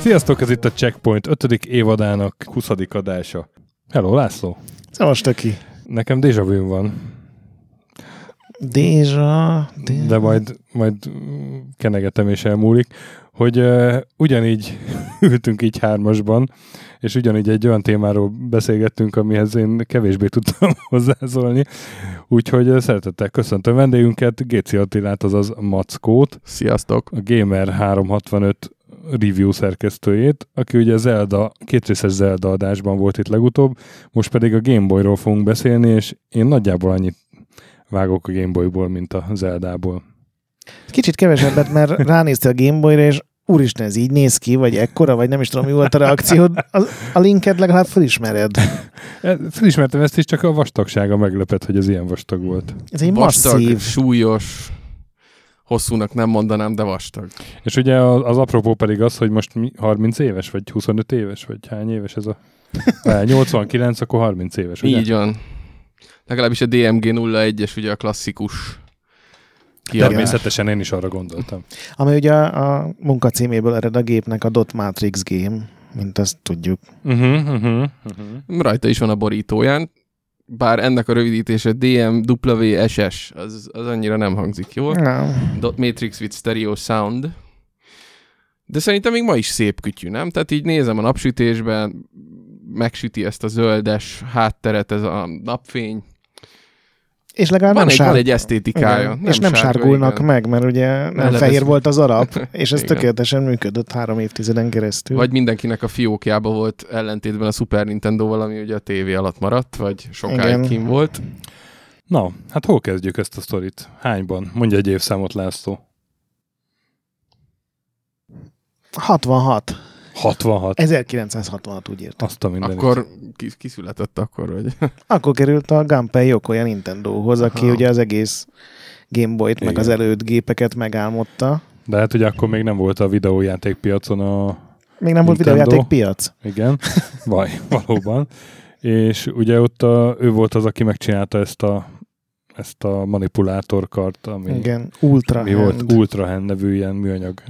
Sziasztok, ez itt a Checkpoint 5. évadának 20. adása. Hello, László! Szavas töki! Nekem déjà vu van. Déjà. De majd kenegetem és elmúlik, hogy ugyanígy ültünk így hármasban, és ugyanígy egy olyan témáról beszélgettünk, amihez én kevésbé tudtam hozzászólni. Úgyhogy szeretettel köszöntöm vendégünket, Géci Attilát, azaz Mackót. Sziasztok! A Gamer 365 review szerkesztőjét, aki ugye Zelda, kétrészes Zelda adásban volt itt legutóbb, most pedig a Game Boyról fogunk beszélni, és én nagyjából annyit vágok a Game Boyból, mint a Zeldából. Kicsit kevesebbet, mert ránéztél a Game Boyra, és úristen, ez így néz ki, vagy ekkora, vagy nem is tudom, mi volt a reakciód. A linket legalább felismered. Felismertem ezt is, csak a vastagsága meglepett, hogy ez ilyen vastag volt. Ez egy vastag, masszív, súlyos... Hosszúnak nem mondanám, de vastag. És ugye az apropó pedig az, hogy most 30 éves, vagy 25 éves, vagy hány éves ez a... 89, akkor 30 éves, ugye? Így van. Legalábbis a DMG 01-es, ugye a klasszikus kiadás. Természetesen én is arra gondoltam. Ami ugye a munkacíméből ered a gépnek a Dot Matrix Game, mint azt tudjuk. Rajta is van a borítóján. Bár ennek a rövidítése DMWSS, az annyira nem hangzik jól. No. Dot Matrix with Stereo Sound. De szerintem még ma is szép kütyű, nem? Tehát így nézem a napsütésben, megsüti ezt a zöldes hátteret, ez a napfény. És legalább van nem sárgul. Van egy esztétikája. Nem és nem sárgulnak meg, mert ugye nem fehér volt az alap, és ez tökéletesen működött 3 évtizeden keresztül. Vagy mindenkinek a fiókjában volt ellentétben a Super Nintendo-val, ami ugye a tévé alatt maradt, vagy sokáig kín volt. Na, hát hol kezdjük ezt a sztorit? Hányban? Mondj egy évszámot, László. 66. 66. 1966, úgy értem. Azt a mindenit. Akkor kiszületett akkor, vagy? Akkor került a Gunpei Yokoi a Nintendohoz, aki ugye az egész Game Boyt, meg az előtt gépeket megálmodta. De hát ugye akkor még nem volt a videójátékpiacon a Még nem Nintendo. Volt videójátékpiac. Igen, valóban. És ugye ott ő volt az, aki megcsinálta ezt a manipulátorkart, ami igen, volt Ultra Hand nevű ilyen műanyag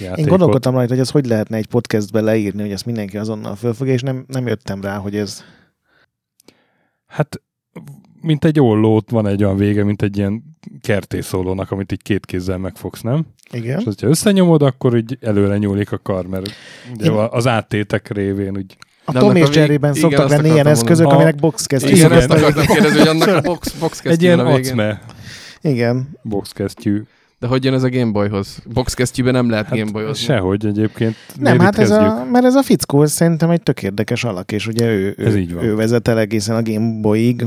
játékot. Én gondolkodtam rajta, hogy ez hogy lehetne egy podcastbe leírni, hogy ezt mindenki azonnal fölfogja, és nem jöttem rá, hogy ez... Hát, mint egy ollót van egy olyan vége, mint egy ilyen kertészólónak, amit így két kézzel megfogsz, nem? Igen. És ha összenyomod, akkor így előre nyúlik a kar, mert az áttétek révén úgy... A Tom és Jerryben szoktak lenni ilyen eszközök, aminek boxkesztyű. Igen, ezt akartam kérdezni, hogy annak boxkesztyű. Egy ilyen acme. Igen. Boxkesztyű. De hogy jön ez a Game Boyhoz? Boxkesztyűben nem lehet Game Boyozni. Sehogy egyébként. Nem, hát mert ez a fickó szerintem egy tök érdekes alak, és ugye ő vezet el egészen a Game Boyig,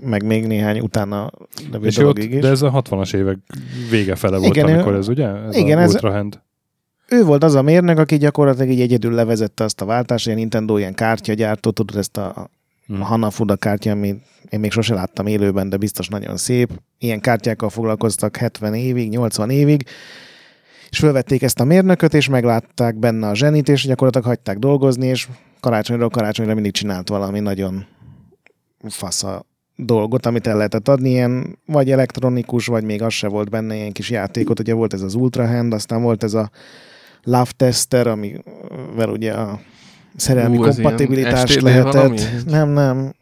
meg még néhány utána levő dologig is. De ez a 60-as évek vége fele volt, amikor ez ugye? Igen, ez Ultra Hand. Ő volt az a mérnök, aki gyakorlatilag így egyedül levezette azt a váltást, ilyen Nintendo ilyen kártyagyártó, tudod, ezt a Hanafuda kártya, amit én még sose láttam élőben, de biztos nagyon szép. Ilyen kártyákkal foglalkoztak 70 évig, 80 évig, és fölvették ezt a mérnököt, és meglátták benne a zsenit, és gyakorlatilag hagyták dolgozni, és karácsonyra mindig csinált valami nagyon fasza dolgot, amit el lehetett adni, ilyen vagy elektronikus, vagy még az se volt benne, ilyen kis játékot, ugye volt ez az Ultra Hand, aztán volt ez a Love Tester, amivel ugye a szerelmi kompatibilitást lehetett. Nem.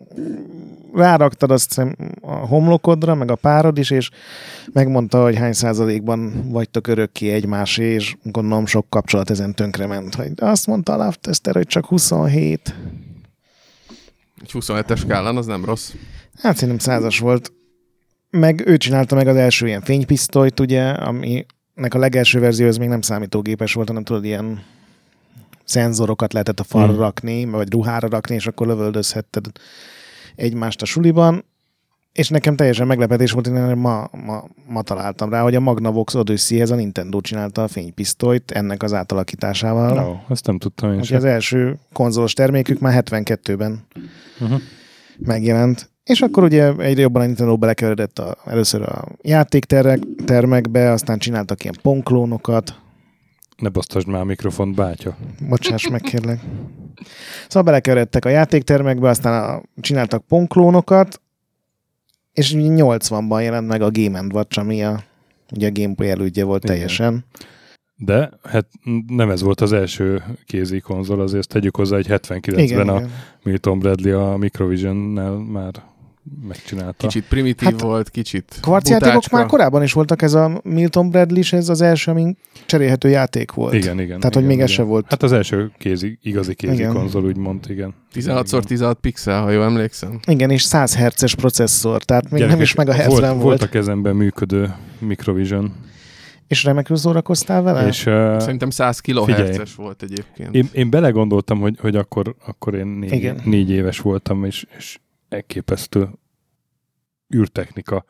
Ráraktad azt hiszem a homlokodra, meg a párod is, és megmondta, hogy hány százalékban vagytok örökké egymásé, és gondolom sok kapcsolat ezen tönkrement. Azt mondta a Love Tester, hogy csak 27. Egy 27-es skálán, az nem rossz. Hát szerintem 100-as volt. Meg ő csinálta meg az első ilyen fénypisztolyt, ugye, ami ennek a legelső verzió, ez még nem számítógépes volt, hanem tudod, ilyen szenzorokat lehetett a falra rakni, vagy ruhára rakni, és akkor lövöldözhetted egymást a suliban. És nekem teljesen meglepetés volt, én ma találtam rá, hogy a Magnavox Odyssey-hez a Nintendo csinálta a fénypisztolyt ennek az átalakításával. Ó, ezt nem tudtam én sem. Az első konzolos termékük már 72-ben megjelent. És akkor ugye egyre jobban a Nintendo belekeveredett először a játéktermekbe, aztán csináltak ilyen ponklónokat. Ne basztasd már a mikrofont, bátya. Bocsáss meg, kérlek. Szóval belekeveredtek a játéktermekbe, aztán csináltak ponklónokat, és 80-ban jelent meg a Game & Watch, ami ugye a Game Boy elődje volt. Igen. Teljesen. De hát nem ez volt az első kézi konzol, azért tegyük hozzá, hogy 79-ben Milton Bradley a Microvision-nel már megcsinálta. Kicsit primitív volt, kicsit kvarcjátékok már korábban is voltak, ez a Milton Bradley is, ez az első, amin cserélhető játék volt. Igen. Tehát, hogy még ez se volt. Hát az első igazi kézi konzol, úgymond, igen. 16x16 pixel, ha jól emlékszem. Igen, és 100 Hz-es processzor, tehát még gyerekek, nem is meg a hertzben volt. Volt a kezemben működő Microvision. És remekül szórakoztál vele? És, szerintem 100 kHz-es volt egyébként. Én belegondoltam, hogy akkor én 4 éves voltam, és elképesztő űrtechnika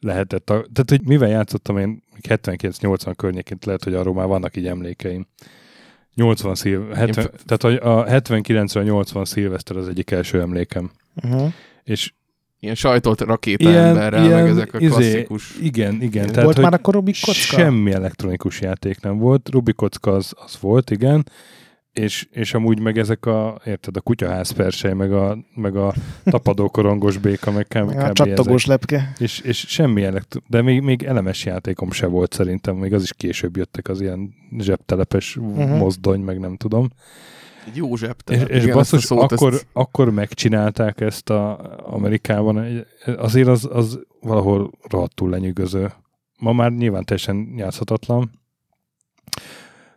lehetett. Tehát, hogy mivel játszottam én 79-80 környéként, lehet, hogy arról már vannak így emlékeim. Tehát a 79-80 szilveszter az egyik első emlékem. Uh-huh. És ilyen sajtolt rakétaemberrel, meg ezek a klasszikus... Igen. Tehát, volt már akkor Rubik kocka? Semmi elektronikus játék nem volt. Rubik kocka az volt, igen. És amúgy meg ezek a kutyaház persely, meg a tapadó korongos béka, meg kb. A csattogós lepke. És semmi de még elemes játékom se volt szerintem, még az is később jöttek az ilyen zsebtelepes mozdony, meg nem tudom. Egy jó zsebtelep. És basszus, akkor megcsinálták ezt Amerikában, azért az valahol rohadtul lenyűgöző. Ma már nyilván teljesen játszhatatlan.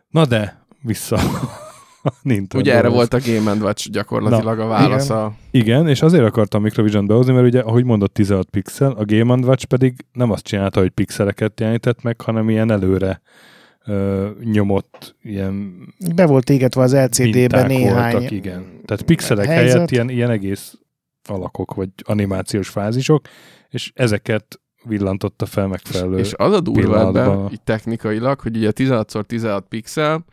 Na de, vissza... Ugye erre volt a Game & Watch gyakorlatilag a válasza. Igen, és azért akartam Microvision behozni, mert ugye, ahogy mondott, 16 pixel, a Game & Watch pedig nem azt csinálta, hogy pixeleket jelenített meg, hanem ilyen előre nyomott ilyen... Be volt égetve az LCD-ben néhány voltak, igen. Tehát pixelek helyett ilyen egész alakok, vagy animációs fázisok, és ezeket villantotta fel megfelelő és az a durva ebben, így technikailag, hogy ugye 16x16 pixel,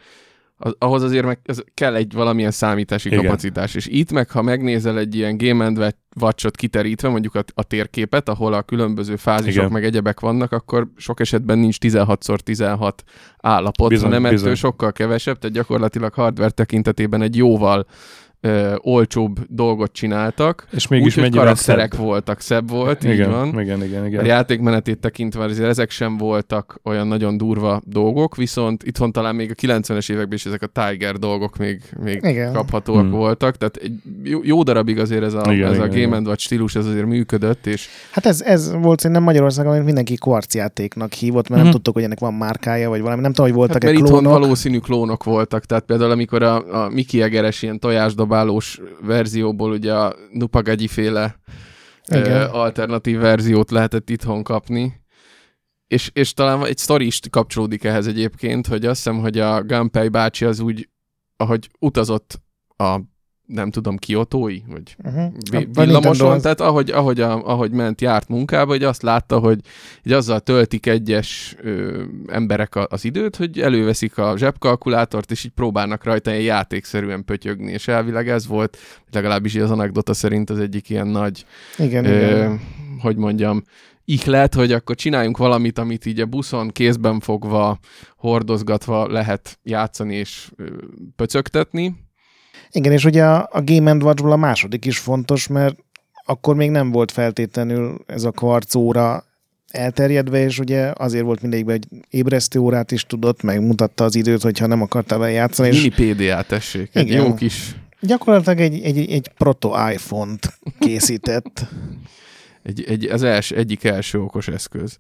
ahhoz azért meg kell egy valamilyen számítási kapacitás, és itt meg, ha megnézel egy ilyen Game & Watch-ot kiterítve, mondjuk a térképet, ahol a különböző fázisok meg egyebek vannak, akkor sok esetben nincs 16x16 állapot, hanem ettől sokkal kevesebb, tehát gyakorlatilag hardware tekintetében egy jóval olcsóbb dolgot csináltak, és mégis úgy, karakterek voltak, szebb volt, így van. Igen. A játékmenetét tekintve azért ezek sem voltak olyan nagyon durva dolgok, viszont itthon talán még a 90-es években is ezek a Tiger dolgok még kaphatóak voltak, tehát egy jó darabig azért ez a Game & Watch stílus ez azért működött, és... Hát ez volt szerintem Magyarországon, amit mindenki kvarcjátéknak hívott, mert nem tudtuk, hogy ennek van márkája, vagy valami, nem tudom, hogy voltak-e klónok. Mert itthon valószínű klónok voltak, tehát például amikor a Miki Egeres ilyen tojásdobálós verzióból ugye a Nupagagyi féle alternatív verziót lehetett itthon kapni. És talán egy sztori is kapcsolódik ehhez egyébként, hogy azt hiszem, hogy a Gunpei bácsi az úgy, ahogy utazott a nem tudom, kiotói, vagy villamoson, tehát ahogy ment, járt munkába, hogy azt látta, hogy azzal töltik egyes emberek az időt, hogy előveszik a zsebkalkulátort, és így próbálnak rajta ilyen játékszerűen pötyögni, és elvileg ez volt, legalábbis az anekdota szerint az egyik ilyen nagy, hogy mondjam, ihlet, hogy akkor csináljunk valamit, amit így a buszon kézben fogva, hordozgatva lehet játszani és pöcögtetni. Igen, és ugye a Game & Watchból a második is fontos, mert akkor még nem volt feltétlenül ez a kvarc óra elterjedve, és ugye azért volt mindegyikben egy ébresztő órát is tudott, megmutatta az időt, hogyha nem akartál vele játszani. Mini PDA, tessék, egy jó kis... Gyakorlatilag egy proto iPhone-t készített. egyik első okos eszköz.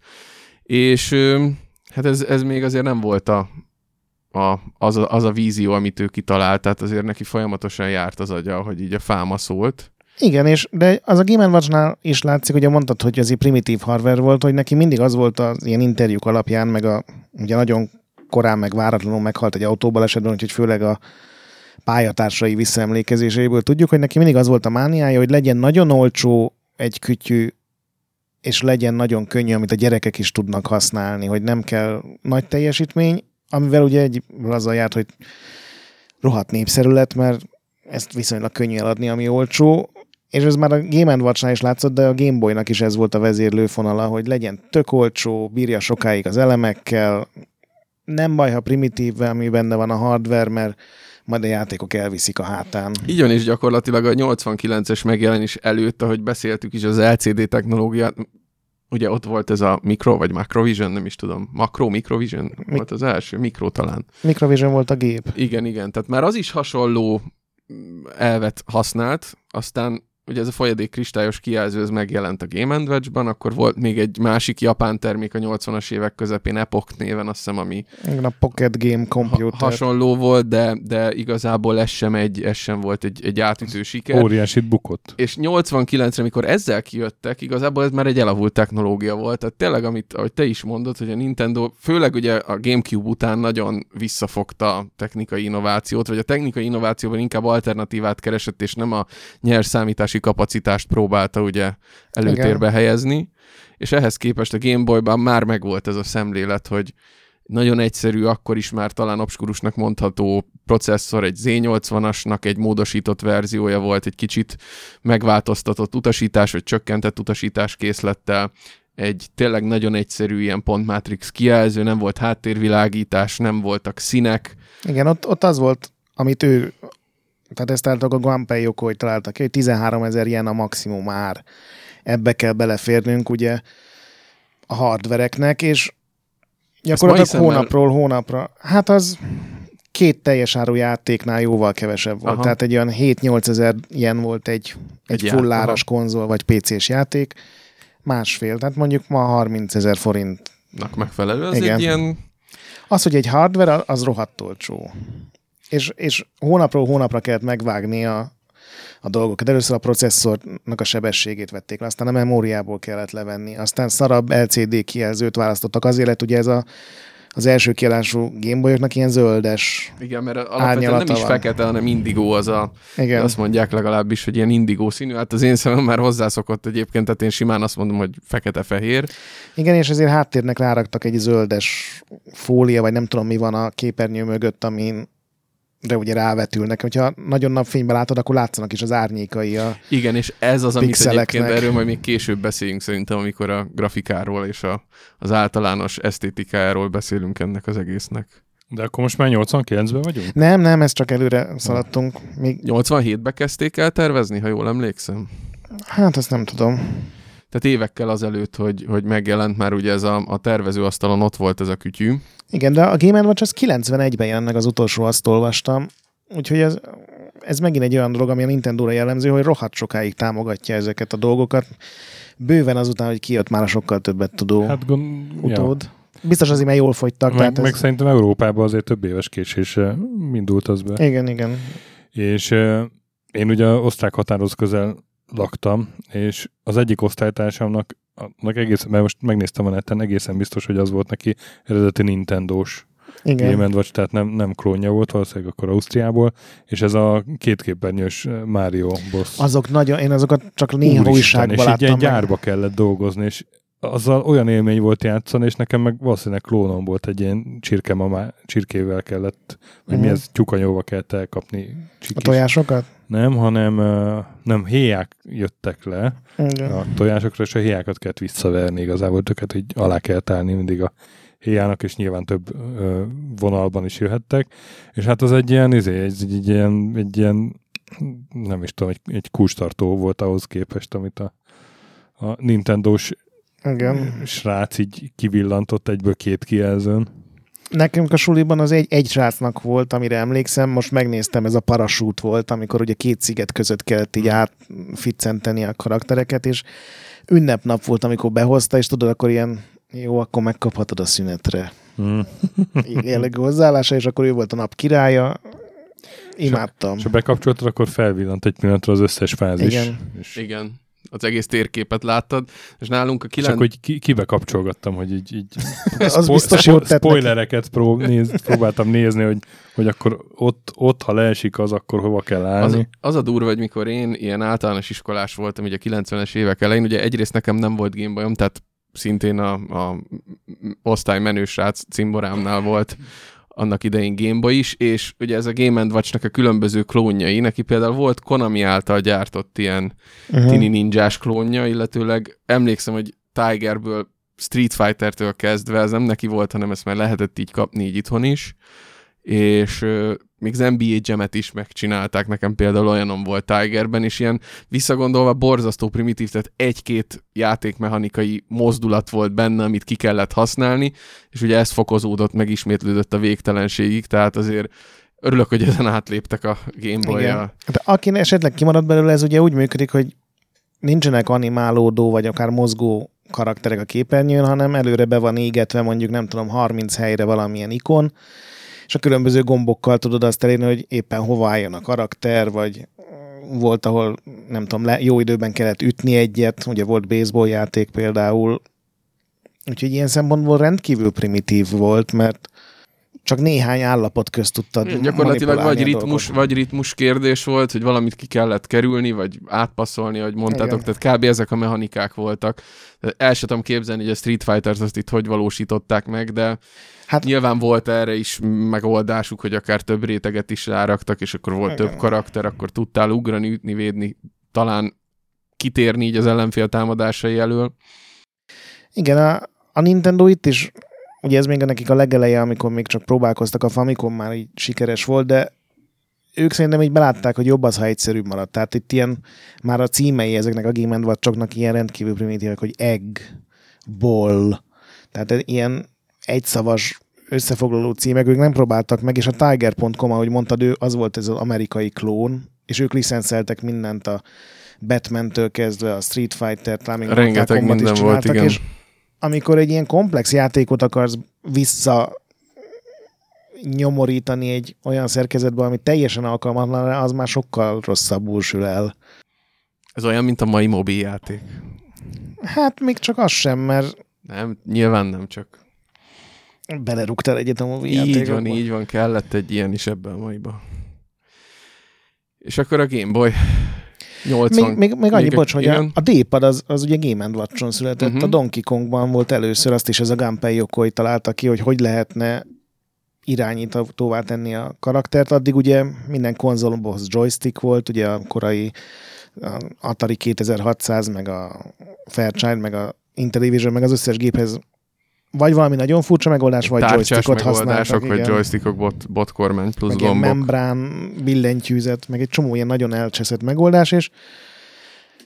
És hát ez még azért nem volt az a vízió, amit ő kitalált, tehát azért neki folyamatosan járt az agya, hogy így a fáma szólt. Igen, de az a Game & Watch-nál is látszik, ugye mondtad, hogy az egy primitív hardware volt, hogy neki mindig az volt az ilyen interjúk alapján, meg ugye nagyon korán, meg váratlanul meghalt egy autóbalesetben, úgyhogy főleg a pályatársai visszaemlékezéséből tudjuk, hogy neki mindig az volt a mániája, hogy legyen nagyon olcsó egy kütyű és legyen nagyon könnyű, amit a gyerekek is tudnak használni, hogy nem kell nagy teljesítmény, amivel ugye egy azzal járt, hogy rohadt népszerű lett, mert ezt viszonylag könnyű eladni, ami olcsó, és ez már a Game & Watch-nál is látszott, de a Game Boy-nak is ez volt a vezérlőfonala, hogy legyen tök olcsó, bírja sokáig az elemekkel, nem baj, ha primitívvel, ami benne van a hardware, mert majd a játékok elviszik a hátán. Így van, és gyakorlatilag a 89-es megjelenés előtt, ahogy beszéltük is az LCD technológiát, ugye ott volt ez a Micro, vagy Macrovision, nem is tudom. Microvision volt az első, Micro talán. Microvision volt a gép. Igen, tehát már az is hasonló elvet használt, aztán ugye ez a folyadék kristályos kijelző, ez megjelent a Game & Watch-ban, akkor volt még egy másik japán termék a 80-as évek közepén, Epoch néven, azt hiszem, ami a Pocket Game Computer. Hasonló volt, de igazából ez sem volt egy átütő siker. Óriásit bukott. És 89-re, amikor ezzel kijöttek, igazából ez már egy elavult technológia volt, tehát tényleg, ahogy te is mondod, hogy a Nintendo, főleg ugye a GameCube után nagyon visszafogta a technikai innovációt, vagy a technikai innovációban inkább alternatívát keresett, és nem a nyers számítási kapacitást próbálta ugye előtérbe igen. helyezni, és ehhez képest a Game Boy-ban már megvolt ez a szemlélet, hogy nagyon egyszerű, akkor is már talán obskurusnak mondható processzor, egy Z80-asnak egy módosított verziója volt, egy kicsit megváltoztatott utasítás, vagy csökkentett utasításkészlettel, egy tényleg nagyon egyszerű ilyen pontmátrix kijelző, nem volt háttérvilágítás, nem voltak színek. Igen, ott az volt, amit ő... Tehát ezt álltak a Gunpei Yokoi találtak ki, hogy 13,000 ilyen a maximum ár. Ebbe kell beleférnünk ugye a hardvereknek, és gyakorlatilag hónapról hónapra. Hát az két teljes áru játéknál jóval kevesebb volt. Aha. Tehát egy olyan 7-8,000 ilyen volt egy full áras konzol vagy PC-s játék. Másfél, tehát mondjuk ma 30,000 forintnak megfelelő. Ez igen. Egy ilyen... Az, hogy egy hardware, az rohadt olcsó. És hónapról hónapra kellett megvágni a dolgokat. Először a processzornak a sebességét vették le, aztán a memóriából kellett levenni, aztán szarabb LCD kijelzőt választottak. Azért lett ugye ez az első kijelású Gameboyoknak ilyen zöldes árnyalata. Igen, mert alapvetően nem is fekete, hanem indigó az a... Igen. Azt mondják legalábbis, hogy ilyen indigó színű. Hát az én szemem már hozzászokott egyébként, tehát én simán azt mondom, hogy fekete-fehér. Igen, és ezért háttérnek ráraktak egy zöldes fólia, vagy nem tudom mi van a képernyő mögött, amin de ugye rávetülnek, hogyha nagyon napfényben látod, akkor látszanak is az árnyékai a igen, és ez az, amit egyébként erről majd még később beszélünk szerintem, amikor a grafikáról és az általános esztétikájáról beszélünk ennek az egésznek. De akkor most már 89-ben vagyunk? Nem, ezt csak előre szaladtunk. Még... 87-ben kezdték el tervezni, ha jól emlékszem? Hát ezt nem tudom. Tehát évekkel azelőtt, hogy megjelent már ugye ez a tervezőasztalon ott volt ez a kütyű. Igen, de a Game & Watch az 91-ben jelent meg az utolsó, azt olvastam. Úgyhogy ez megint egy olyan dolog, ami a Nintendo-ra jellemző, hogy rohadt sokáig támogatja ezeket a dolgokat. Bőven azután, hogy kijött már a sokkal többet tudó utód. Ja. Biztos azért, mert jól fogytak. Meg szerintem Európában azért több éves késés indult az be. Igen. És én ugye osztrák határhoz közel laktam, és az egyik osztálytársamnak, mert most megnéztem a neten, egészen biztos, hogy az volt neki eredeti Nintendós Game & Watch, tehát nem klónja volt, valószínűleg akkor Ausztriából, és ez a kétképernyős Mario boss. Azok nagyon, én azokat csak néha újságban láttam. És így egy gyárba kellett dolgozni, és azzal olyan élmény volt játszani, és nekem meg valószínűleg klónom volt egy ilyen csirkével kellett, hogy mi ez tyukanyóba kellett elkapni. Csikis. A tojásokat? Nem, hanem nem, héják jöttek le a tojásokra, és a héjákat kellett visszaverni igazából, töket így alá kellett állni mindig a héjának, és nyilván több vonalban is jöhettek, és hát az egy ilyen, nem is tudom, egy kulcstartó volt ahhoz képest, amit a Nintendós srác így kivillantott egyből két kijelzőn. Nekünk a suliban az egy srácnak volt, amire emlékszem, most megnéztem, ez a parasút volt, amikor ugye két sziget között kellett így átficcenteni a karaktereket, és ünnepnap volt, amikor behozta, és tudod, akkor ilyen, jó, akkor megkaphatod a szünetre. Jellegű hozzáállása, és akkor ő volt a nap királya, imádtam. És ha bekapcsoltad, akkor felvillant egy pillanatra az összes fázis. Igen. az egész térképet láttad, és nálunk a Csak hogy kibe kapcsolgattam, hogy így spoilereket próbáltam nézni, hogy akkor ott, ha leesik az, akkor hova kell állni. Az a durva, hogy mikor én ilyen általános iskolás voltam, ugye a 90-es évek elején, ugye egyrészt nekem nem volt Gameboyom, tehát szintén a osztály menősrác cimborámnál volt annak idején Gameboy is, és ugye ez a Game & Watch-nak a különböző klónjai, neki például volt Konami által gyártott ilyen tini ninjás klónja, illetőleg emlékszem, hogy Tigerből, Street Fighter-től kezdve, ez nem neki volt, hanem ezt már lehetett így kapni így itthon is, és még az NBA Jam-et is megcsinálták, nekem például olyanom volt Tigerben, és ilyen visszagondolva borzasztó primitív, tehát egy-két játékmechanikai mozdulat volt benne, amit ki kellett használni, és ugye ez fokozódott, megismétlődött a végtelenségig, tehát azért örülök, hogy ezen átléptek a Gameboy-jal. De aki esetleg kimarad belőle, ez ugye úgy működik, hogy nincsenek animálódó, vagy akár mozgó karakterek a képernyőn, hanem előre be van égetve mondjuk, nem tudom, 30 helyre valamilyen ikon, és a különböző gombokkal tudod azt elérni, hogy éppen hova álljon a karakter, vagy volt, ahol nem tudom, jó időben kellett ütni egyet, ugye volt baseball játék például, úgyhogy ilyen szempontból rendkívül primitív volt, mert csak néhány állapot közt tudtad. Gyakorlatilag vagy ritmus kérdés volt, hogy valamit ki kellett kerülni, vagy átpasszolni, ahogy mondtátok, igen. Tehát kb. Ezek a mechanikák voltak. El sem tudom képzelni, hogy a Street Fighters azt itt hogy valósították meg, de hát, nyilván volt erre is megoldásuk, hogy akár több réteget is ráraktak, és akkor volt igen. Több karakter, akkor tudtál ugrani, ütni, védni, talán kitérni így az ellenfél támadásai elől. Igen, a Nintendo itt is ugye ez még nekik a legeleje, amikor még csak próbálkoztak, a Famicom már így sikeres volt, de ők szerintem így belátták, hogy jobb az, ha egyszerűbb maradt. Tehát itt ilyen, már a címei ezeknek a Game & Watch-oknak ilyen rendkívül primitívek, hogy egg, ball, tehát ilyen egyszavas összefoglaló címek, ők nem próbáltak meg, és a Tiger.com, ahogy mondtad, ő az volt ez az amerikai klón, és ők licenszeltek mindent a Batman-től kezdve, a Street Fighter-t, rengeteg minden volt, igen. És amikor egy ilyen komplex játékot akarsz vissza nyomorítani egy olyan szerkezetbe, ami teljesen alkalmatlan, az már sokkal rosszabbul sül el. Ez olyan, mint a mai mobiljáték. Hát még csak az sem, mert... Nem, nyilván nem csak. Belerúgtál egyet a mobiljátékokba. Így van, kellett egy ilyen is ebben a maiba. És akkor a Game Boy... 80, még annyi, bocs, hogy a D-pad az ugye Game & Watch-on született, a Donkey Kongban volt először, azt is ez a Gunpei Yokoi találta ki, hogy lehetne irányítóvá tenni a karaktert. Addig ugye minden konzolomhoz joystick volt, ugye a korai Atari 2600, meg a Fairchild, meg a Intellivision, meg az összes géphez vagy valami nagyon furcsa megoldás, vagy joystickot használtak. Tárcsás vagy joystickok, botkormány plusz meg gombok. Meg ilyen membrán, billentyűzet, meg egy csomó ilyen nagyon elcseszett megoldás, és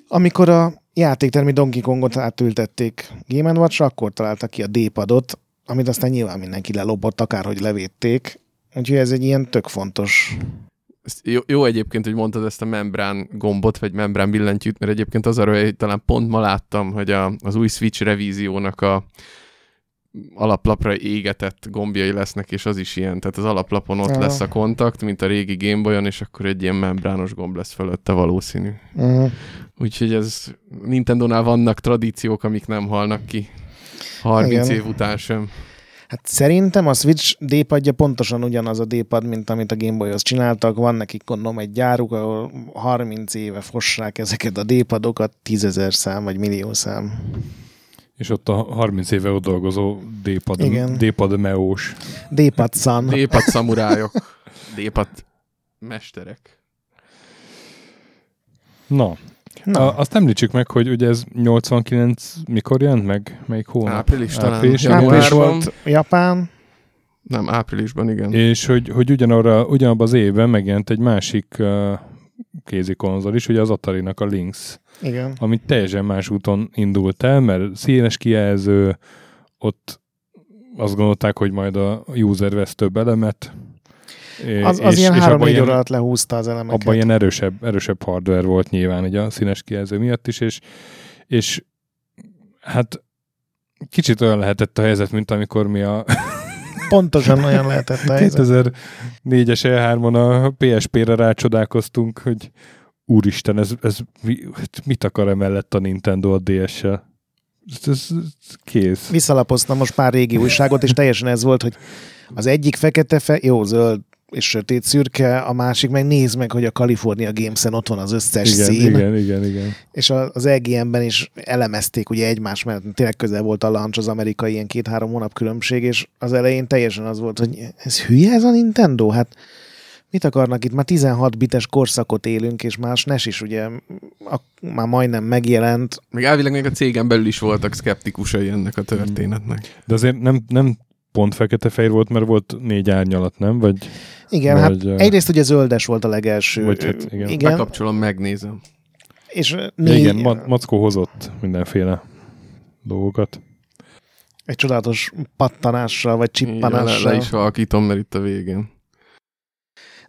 amikor a játéktermi Donkey Kongot átültették Game & Watch-ra, akkor találtak ki a D-padot, amit aztán nyilván mindenki lelopott, akárhogy levédték. Úgyhogy ez egy ilyen tök fontos... Jó egyébként, hogy mondtad ezt a membrán gombot, vagy membrán billentyűt, mert egyébként az arra, hogy talán pont ma láttam, hogy az új Switch revíziónak a alaplapra égetett gombjai lesznek, és az is ilyen, tehát az alaplapon ott lesz a kontakt, mint a régi Gameboyon, és akkor egy ilyen membrános gomb lesz fölötte valószínű. Úgyhogy ez Nintendónál vannak tradíciók, amik nem halnak ki 30 év után sem. Hát szerintem a Switch D-padja pontosan ugyanaz a D-pad, mint amit a Gameboyhoz csináltak. Van nekik, gondolom, egy gyáruk, ahol 30 éve fossák ezeket a D-padokat, 10 000 szám, vagy millió szám. És ott a 30 éve ott dolgozó D-pad meós. D-pad szan. D-pad szamurájok. D-pad mesterek. Na. Azt említsük meg, hogy ugye ez 89 mikor jelent meg? Melyik hónap? Április volt. Japán. Nem, áprilisban, igen. És hogy ugyanabban az évben megjelent egy másik kézi konzol is, ugye az Atari-nak a Lynx. Igen. Amit teljesen más úton indult el, mert színes kijelző, ott azt gondolták, hogy majd a user vesz több elemet. Az ilyen 3-4 óra alatt lehúzta az elemeket. Abban ilyen erősebb hardware volt nyilván, ugye a színes kijelző miatt is, és hát kicsit olyan lehetett a helyzet, mint amikor mi a... Pontosan olyan lehetett a helyzet. 2004-es E3-on a PSP-re rácsodálkoztunk, hogy úristen, ez mit akar emellett a Nintendo a DS-sel? Ez kész. Visszalapoztam most már régi újságot, és teljesen ez volt, hogy az egyik jó, zöld és sötét szürke, a másik meg nézd meg, hogy a California Games-en ott van az összes szín. Igen. És az EGM-ben is elemezték ugye egymás, mert tényleg közel volt a launch, az amerikai ilyen 2-3 hónap különbség, és az elején teljesen az volt, hogy ez hülye ez a Nintendo? Hát mit akarnak itt? Már 16 bites korszakot élünk, és más NES is ugye már majdnem megjelent. Meg elvileg még a cégen belül is voltak szkeptikusai ennek a történetnek. De azért nem pont fekete-fehér volt, mert volt 4 árnyalat, nem? Vagy, igen, vagy, hát egyrészt ugye zöldes volt a legelső. Vagy, hát, igen. Bekapcsolom, megnézem. És igen, Mackó hozott mindenféle dolgokat. Egy csodálatos pattanással, vagy csippanással. Igen, le is halkítom, mert itt a végén.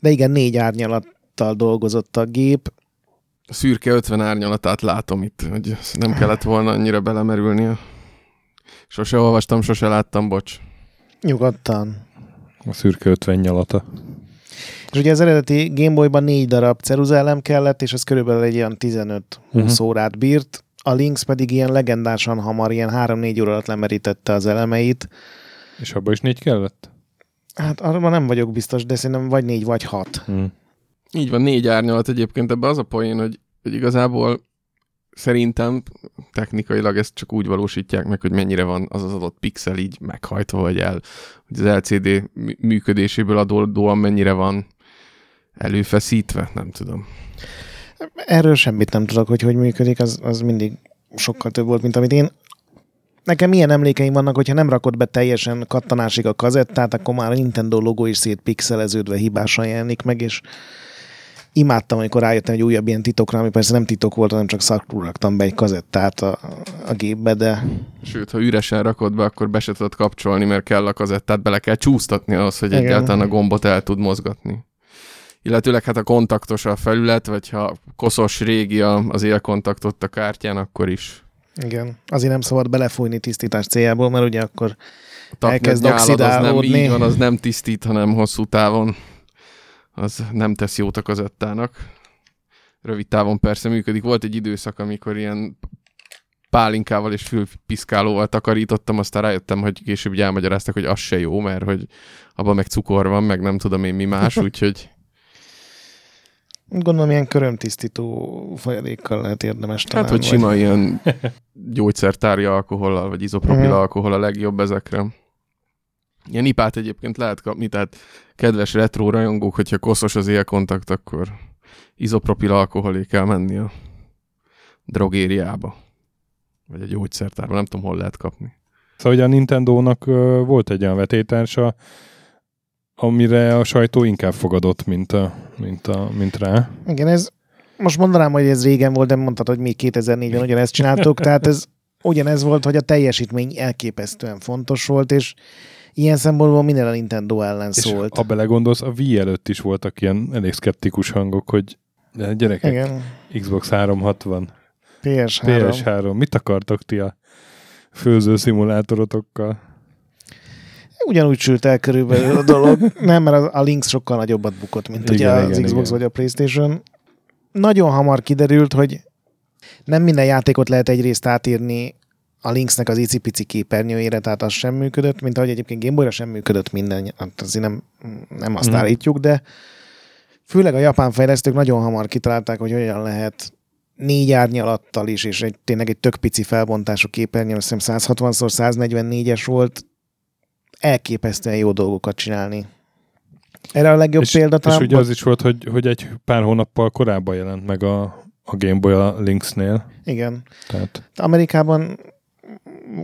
De igen, 4 árnyalattal dolgozott a gép. A szürke 50 árnyalatát látom itt, hogy nem kellett volna annyira belemerülnie. Sose olvastam, sose láttam, bocs. Nyugodtan. A szürke 50 nyalata. És ugye az eredeti Game Boy-ban 4 darab ceruzellem kellett, és ez körülbelül egy ilyen 15-20 órát bírt. A Lynx pedig ilyen legendásan hamar, ilyen 3-4 óra alatt lemerítette az elemeit. És abban is 4 kellett? Hát arra nem vagyok biztos, de szerintem vagy 4, vagy 6. Így van, 4 árnyalat egyébként. Ebben az a poén, hogy igazából szerintem technikailag ezt csak úgy valósítják meg, hogy mennyire van az adott pixel így meghajtva, vagy hogy az LCD működéséből adódóan mennyire van előfeszítve, nem tudom. Erről semmit nem tudok, hogy működik, az mindig sokkal több volt, mint amit én. Nekem ilyen emlékeim vannak, hogyha nem rakod be teljesen kattanásig a kazettát, akkor már a Nintendo logó is szétpixeleződve hibásan jelenik meg, és imádtam, amikor rájöttem egy újabb ilyen titokra, ami persze nem titok volt, hanem csak szakról raktam be egy kazettát a gépbe, de... Sőt, ha üresen rakod be, akkor be se tudod kapcsolni, mert kell a kazettát, bele kell csúsztatni ahhoz, hogy egyáltalán a gombot el tud mozgatni. Illetőleg hát a kontaktos a felület, vagy ha koszos régi az élkontaktot a kártyán, akkor is. Igen. Azért nem szabad belefújni tisztítás céljából, mert ugye akkor elkezd oxidálódni. Az nem így van, az nem tisztít, hanem hosszú távon. Az nem tesz jót a kazettának. Rövid távon persze működik. Volt egy időszak, amikor ilyen pálinkával és fülpiszkálóval takarítottam, aztán rájöttem, hogy később elmagyaráztak, hogy az se jó, mert hogy abban meg cukor van, meg nem tudom én mi más, úgyhogy... Gondolom, ilyen körömtisztító folyadékkal lehet érdemes talán. Hát, hogy sima ilyen gyógyszertári alkohollal, vagy izopropil alkohol a legjobb ezekre. Ilyen ipát egyébként lehet kapni, tehát kedves retro rajongók, hogyha koszos az élkontakt, akkor izopropil alkoholé kell menni a drogériába, vagy a gyógyszertárba, nem tudom, hol lehet kapni. Szóval ugye a Nintendónak volt egy olyan vetélytársa, amire a sajtó inkább fogadott, mint rá. Igen, ez most mondanám, hogy ez régen volt, de mondtad, hogy mi 2004-ben ugyanezt csináltuk, tehát ez ugyanez volt, hogy a teljesítmény elképesztően fontos volt, és ilyen szempontból minden a Nintendo ellen szólt. És ha belegondolsz, a Wii előtt is voltak ilyen elég szkeptikus hangok, hogy gyerekek, igen. Xbox 360, PS3, mit akartok ti a főző szimulátorotokkal? Ugyanúgy sült el körülbelül a dolog. Nem, mert a Lynx sokkal nagyobbat bukott, mint igen, ugye az Xbox igen. Vagy a PlayStation. Nagyon hamar kiderült, hogy nem minden játékot lehet egyrészt átírni a Lynxnek az icipici képernyőjére, tehát az sem működött, mint ahogy egyébként Game Boyra sem működött minden, azért nem azt állítjuk, de főleg a japán fejlesztők nagyon hamar kitalálták, hogy hogyan lehet 4 árnyalattal is, és tényleg egy tök pici felbontású képernyő, azt hiszem 160x144-es volt, elképesztően jó dolgokat csinálni. Erre a legjobb példa talán... És ugye az is volt, hogy egy pár hónappal korábban jelent meg a Game Boy a Lynxnél. Igen. Tehát... Amerikában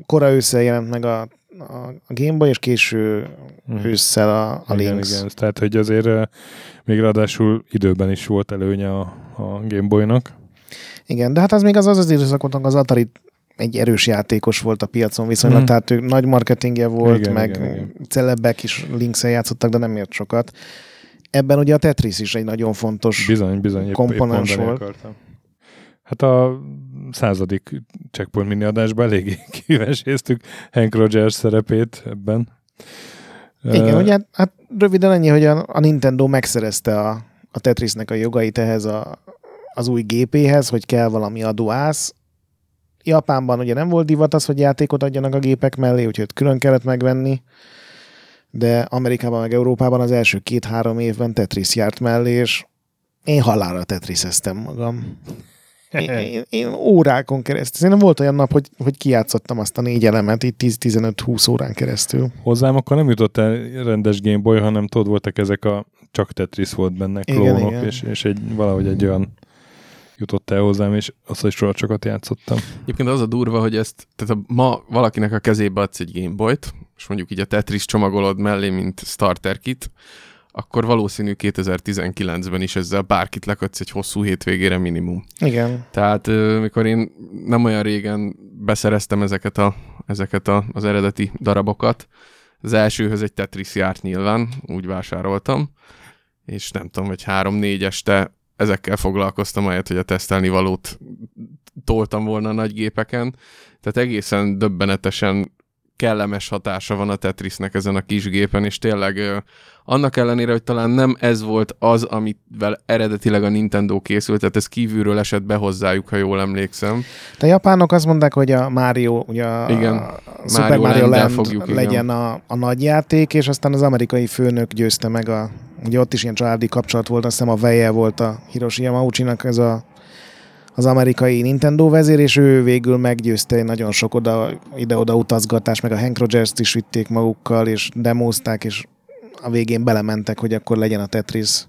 kora ősszel jelent meg a Game Boy, és késő ősszel a Lynx. Igen, tehát hogy azért még ráadásul időben is volt előnye a Game Boynak. Igen, de hát az még az időszakotnak az Atari egy erős játékos volt a piacon viszonylag, tehát ő nagy marketingje volt, igen, meg igen. Celebek is Lynx-el játszottak, de nem ért sokat. Ebben ugye a Tetris is egy nagyon fontos bizony, komponens volt. Hát a 100. Checkpoint mini adásban eléggé kiveséztük Hank Rogers szerepét ebben. Igen, ugye hát röviden ennyi, hogy a Nintendo megszerezte a Tetrisnek a jogait ehhez a az új gépéhez, hogy kell valami adóász. Japánban ugye nem volt divat az, hogy játékot adjanak a gépek mellé, úgyhogy külön kellett megvenni, de Amerikában meg Európában az első 2-3 évben Tetris járt mellé, és én halálra tetriszeztem magam. Én órákon keresztül. Szerintem volt olyan nap, hogy kijátszottam azt a 4 elemet, így 10-15-20 órán keresztül. Hozzám akkor nem jutott el rendes Game Boy, hanem tudod, voltak ezek a csak Tetris volt benne, klónok, igen. És valahogy egy olyan jutott el hozzám, és azt is róla sokat játszottam. Egyébként az a durva, hogy ezt, tehát ma valakinek a kezébe adsz egy Game Boy-t, és mondjuk így a Tetris csomagolod mellé, mint starter kit, akkor valószínű 2019-ben is ezzel bárkit lekötsz egy hosszú hétvégére minimum. Igen. Tehát mikor én nem olyan régen beszereztem ezeket az eredeti darabokat, az elsőhöz egy Tetris járt nyilván, úgy vásároltam, és nem tudom, hogy 3-4 este ezekkel foglalkoztam, ahelyett, hogy a tesztelnivalót toltam volna a nagy gépeken. Tehát egészen döbbenetesen kellemes hatása van a Tetrisnek ezen a kis gépen, és tényleg annak ellenére, hogy talán nem ez volt az, amivel eredetileg a Nintendo készült, tehát ez kívülről esett be hozzájuk, ha jól emlékszem. De a japánok azt mondták, hogy a Mario, ugye a Super Mario Land legyen a nagyjáték, és aztán az amerikai főnök győzte meg, ugye ott is ilyen családi kapcsolat volt, azt hiszem a veje volt a Hiroshi Yamauchi-nak ez az amerikai Nintendo vezér, és ő végül meggyőzte egy nagyon sok ide-oda utazgatás, meg a Hank Rogers-t is vitték magukkal, és demózták, és a végén belementek, hogy akkor legyen a Tetris.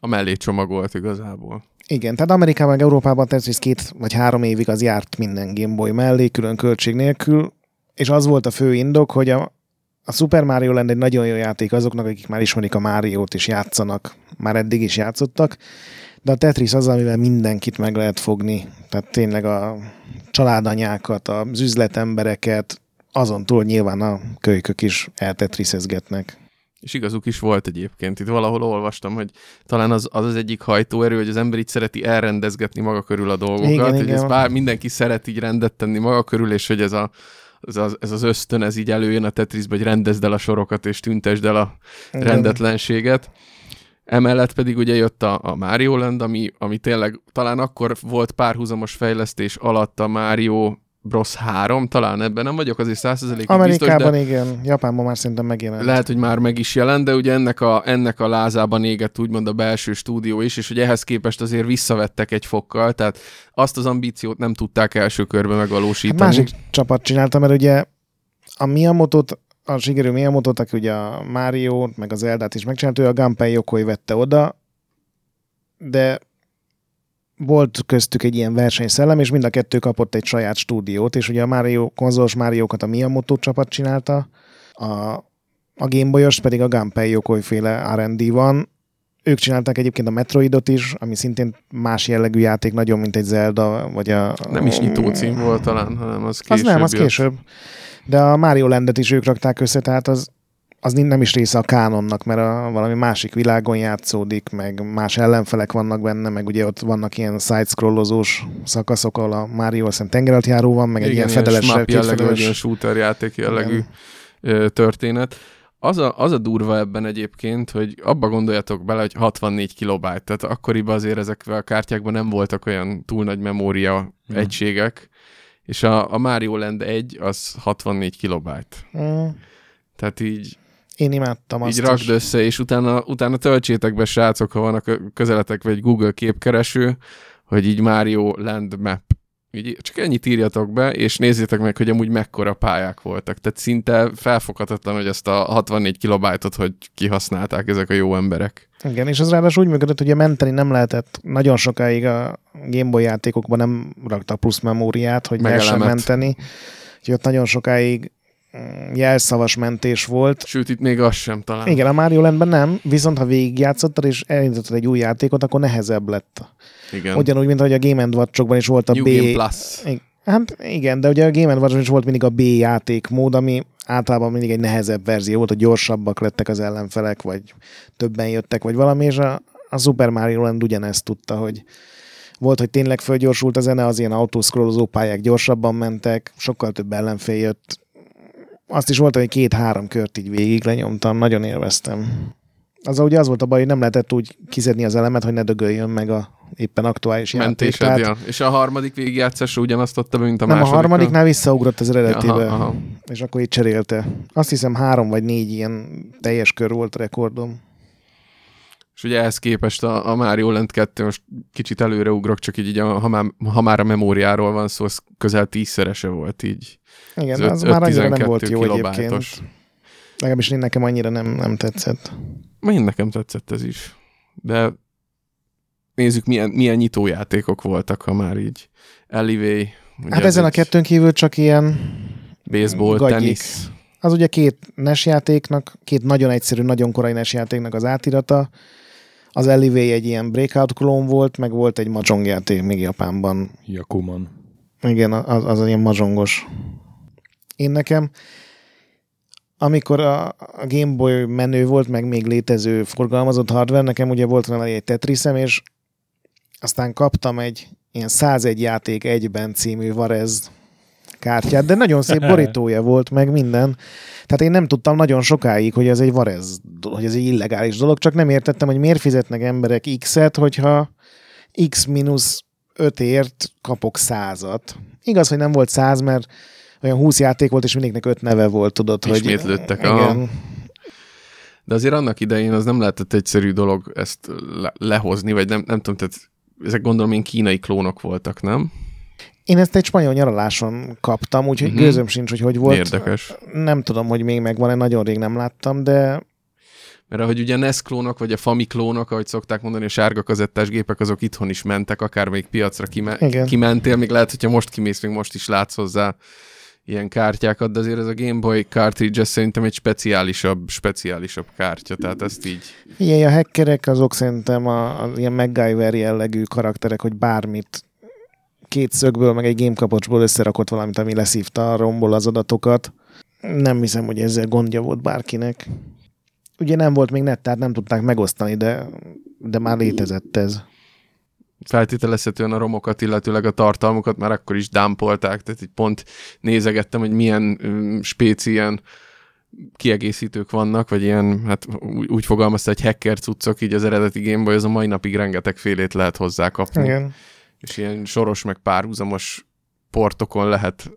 A mellé csomagolt igazából. Igen, tehát Amerikában meg Európában Tetris 2 vagy 3 évig az járt minden Game Boy mellé, külön költség nélkül, és az volt a fő indok, hogy a Super Mario Land egy nagyon jó játék azoknak, akik már ismerik a Máriót és játszanak, már eddig is játszottak, de a Tetris az, amivel mindenkit meg lehet fogni. Tehát tényleg a családanyákat, az üzletembereket, azon túl nyilván a kölykök is eltetriszezgetnek. És igazuk is volt egyébként. Itt valahol olvastam, hogy talán az egyik hajtóerő, hogy az ember így szereti elrendezgetni maga körül a dolgokat, igen. Ez bár mindenki szeret így rendet tenni maga körül, és hogy ez az ösztön, ez így előjön a Tetrisbe, hogy rendezd el a sorokat, és tüntesd el a rendetlenséget. Emellett pedig ugye jött a Mario Land, ami tényleg talán akkor volt párhuzamos fejlesztés alatt a Mario Bros. 3, talán ebben nem vagyok azért 100%-ig biztos, Amerikában igen, Japánban már szerintem megjelent. Lehet, hogy már meg is jelent, de ugye ennek a lázában égett úgymond a belső stúdió is, és hogy ehhez képest azért visszavettek egy fokkal, tehát azt az ambíciót nem tudták első körben megvalósítani. Hát másik csapat csinálta, mert ugye a Shigeru Miyamoto-t, aki ugye a Máriót, meg az Zeldát is megcsinált, ő a Gunpei Yokoi vette oda, de volt köztük egy ilyen versenyszellem, és mind a kettő kapott egy saját stúdiót, és ugye a Mario, konzolos Máriókat a Miyamoto csapat csinálta, a Game Boy-os pedig a Gunpei Yokoi féle R&D van. Ők csinálták egyébként a Metroidot is, ami szintén más jellegű játék, nagyon mint egy Zelda, vagy a... Nem is nyitó cím volt talán, hanem az később. Az később. De a Mario Landet is ők rakták össze, tehát az nem is része a kánonnak, mert valami másik világon játszódik, meg más ellenfelek vannak benne, meg ugye ott vannak ilyen side-scrollozós szakaszok, ahol a Mario aztán tengeralattjáró van, meg igen, egy ilyen fedeles... Igen, ilyen smap jellegű, shooter játék jellegű történet. Az a durva ebben egyébként, hogy abba gondoljatok bele, hogy 64 kilobájt, tehát akkoriban azért ezekben a kártyákban nem voltak olyan túl nagy memória egységek, és a Mario Land 1 az 64 kilobájt. Tehát így... Én imádtam azt. Így rakd össze, és utána töltsétek be, srácok, ha van a közeletek, vagy Google képkereső, hogy így Mario Land Map. Így csak ennyit írjatok be, és nézzétek meg, hogy amúgy mekkora pályák voltak. Tehát szinte felfoghatatlan, hogy ezt a 64 kilobájtot, hogy kihasználták ezek a jó emberek. Igen, és az ráadásul úgy működött, hogy menteni nem lehetett. Nagyon sokáig a Game Boy játékokban nem raktak plusz memóriát, hogy lehessen menteni. Úgyhogy ott nagyon sokáig jelszavas mentés volt. Sőt, itt még az sem talán. Igen, a Mario Landben nem, viszont ha végigjátszottad és elindítottad egy új játékot, akkor nehezebb lett. Igen. Ugyanúgy, mint ahogy a Game & Watch-okban is volt a New B... Game Plus. Hát igen, de ugye a Game & Watch-on is volt mindig a B játékmód, ami általában mindig egy nehezebb verzió volt, hogy gyorsabbak lettek az ellenfelek, vagy többen jöttek, vagy valami, és a Super Mario Land ugyanezt tudta, hogy volt, hogy tényleg fölgyorsult a zene, az ilyen autószkrólozó pályák gyorsabban mentek, sokkal több ellenfél jött. Azt is volt, hogy 2-3 kört így végig lenyomtam, nagyon élveztem. Az ugye az volt a baj, hogy nem lehetett úgy kiszedni az elemet, hogy ne dögöljön meg a éppen aktuális játék. Tehát... Ja. És a harmadik végigjátszásra ugyanazt adta be, mint a másodikra? Nem, a harmadiknál visszaugrott az eredetébe, aha. És akkor így cserélte. Azt hiszem 3 vagy 4 ilyen teljes kör volt rekordom. És ugye ehhez képest a Mario Land 2, most kicsit előreugrok, csak így ha már a memóriáról van szó, az közel 10-szerese volt így. Igen, az már annyira nem volt jó egyébként. Legalábbis nekem annyira nem tetszett. Mind nekem tetszett ez is. De nézzük, milyen nyitójátékok voltak, ha már így. Alleyway. Hát ezen a kettőn kívül csak ilyen baseball, tenisz. Az ugye 2 NES játéknak, 2 nagyon egyszerű, nagyon korai NES játéknak az átirata. Az Alleyway egy ilyen breakout klón volt, meg volt egy mahjong játék még Japánban. Yakuman. Igen, az ilyen mahjongos. Én nekem, amikor a Game Boy menő volt, meg még létező forgalmazott hardware, nekem ugye volt mellé egy Tetrisem, és aztán kaptam egy ilyen 101 játék egyben című Varez kártyát, de nagyon szép borítója volt, meg minden. Tehát én nem tudtam nagyon sokáig, hogy ez egy Varez dolog, hogy ez egy illegális dolog, csak nem értettem, hogy miért fizetnek emberek X-et, hogyha X-5-ért kapok 100-at. Igaz, hogy nem volt 100, mert olyan 20 játék volt, és mindegyiknek 5 neve volt, tudod, hogy... Ismétlődtek, igen. De azért annak idején az nem lehetett egyszerű dolog ezt lehozni, vagy nem tudom, tehát ezek gondolom én kínai klónok voltak, nem? Én ezt egy spanyol nyaraláson kaptam, úgyhogy gőzöm sincs, hogy volt. Érdekes. Nem tudom, hogy még megvan-e, nagyon rég nem láttam, de... Mert ahogy ugye NES klónok, vagy a Fami klónok, ahogy szokták mondani, a sárga kazettás gépek, azok itthon is mentek, akár még piacra kimentél, még lehet, hogyha most kimész, még most is látsz hozzá ilyen kártyákat, de azért ez a Game Boy cartridge szerintem egy speciálisabb kártya, tehát ezt így... Ilyen a hackerek, azok szerintem a ilyen MacGyver jellegű karakterek, hogy bármit 2 szögből, meg egy gémkapocsból összerakott valamit, ami leszívta a romból az adatokat. Nem hiszem, hogy ezzel gondja volt bárkinek. Ugye nem volt még net, tehát nem tudták megosztani, de már létezett ez. Feltételezhetően a romokat, illetőleg a tartalmukat már akkor is dámpolták, tehát így pont nézegettem, hogy milyen spécien kiegészítők vannak, vagy ilyen, hát úgy fogalmazta, hogy hacker cuccok, így az eredeti Gameboy, az a mai napig rengeteg félét lehet hozzá kapni. Igen. És ilyen soros, meg párhuzamos portokon lehet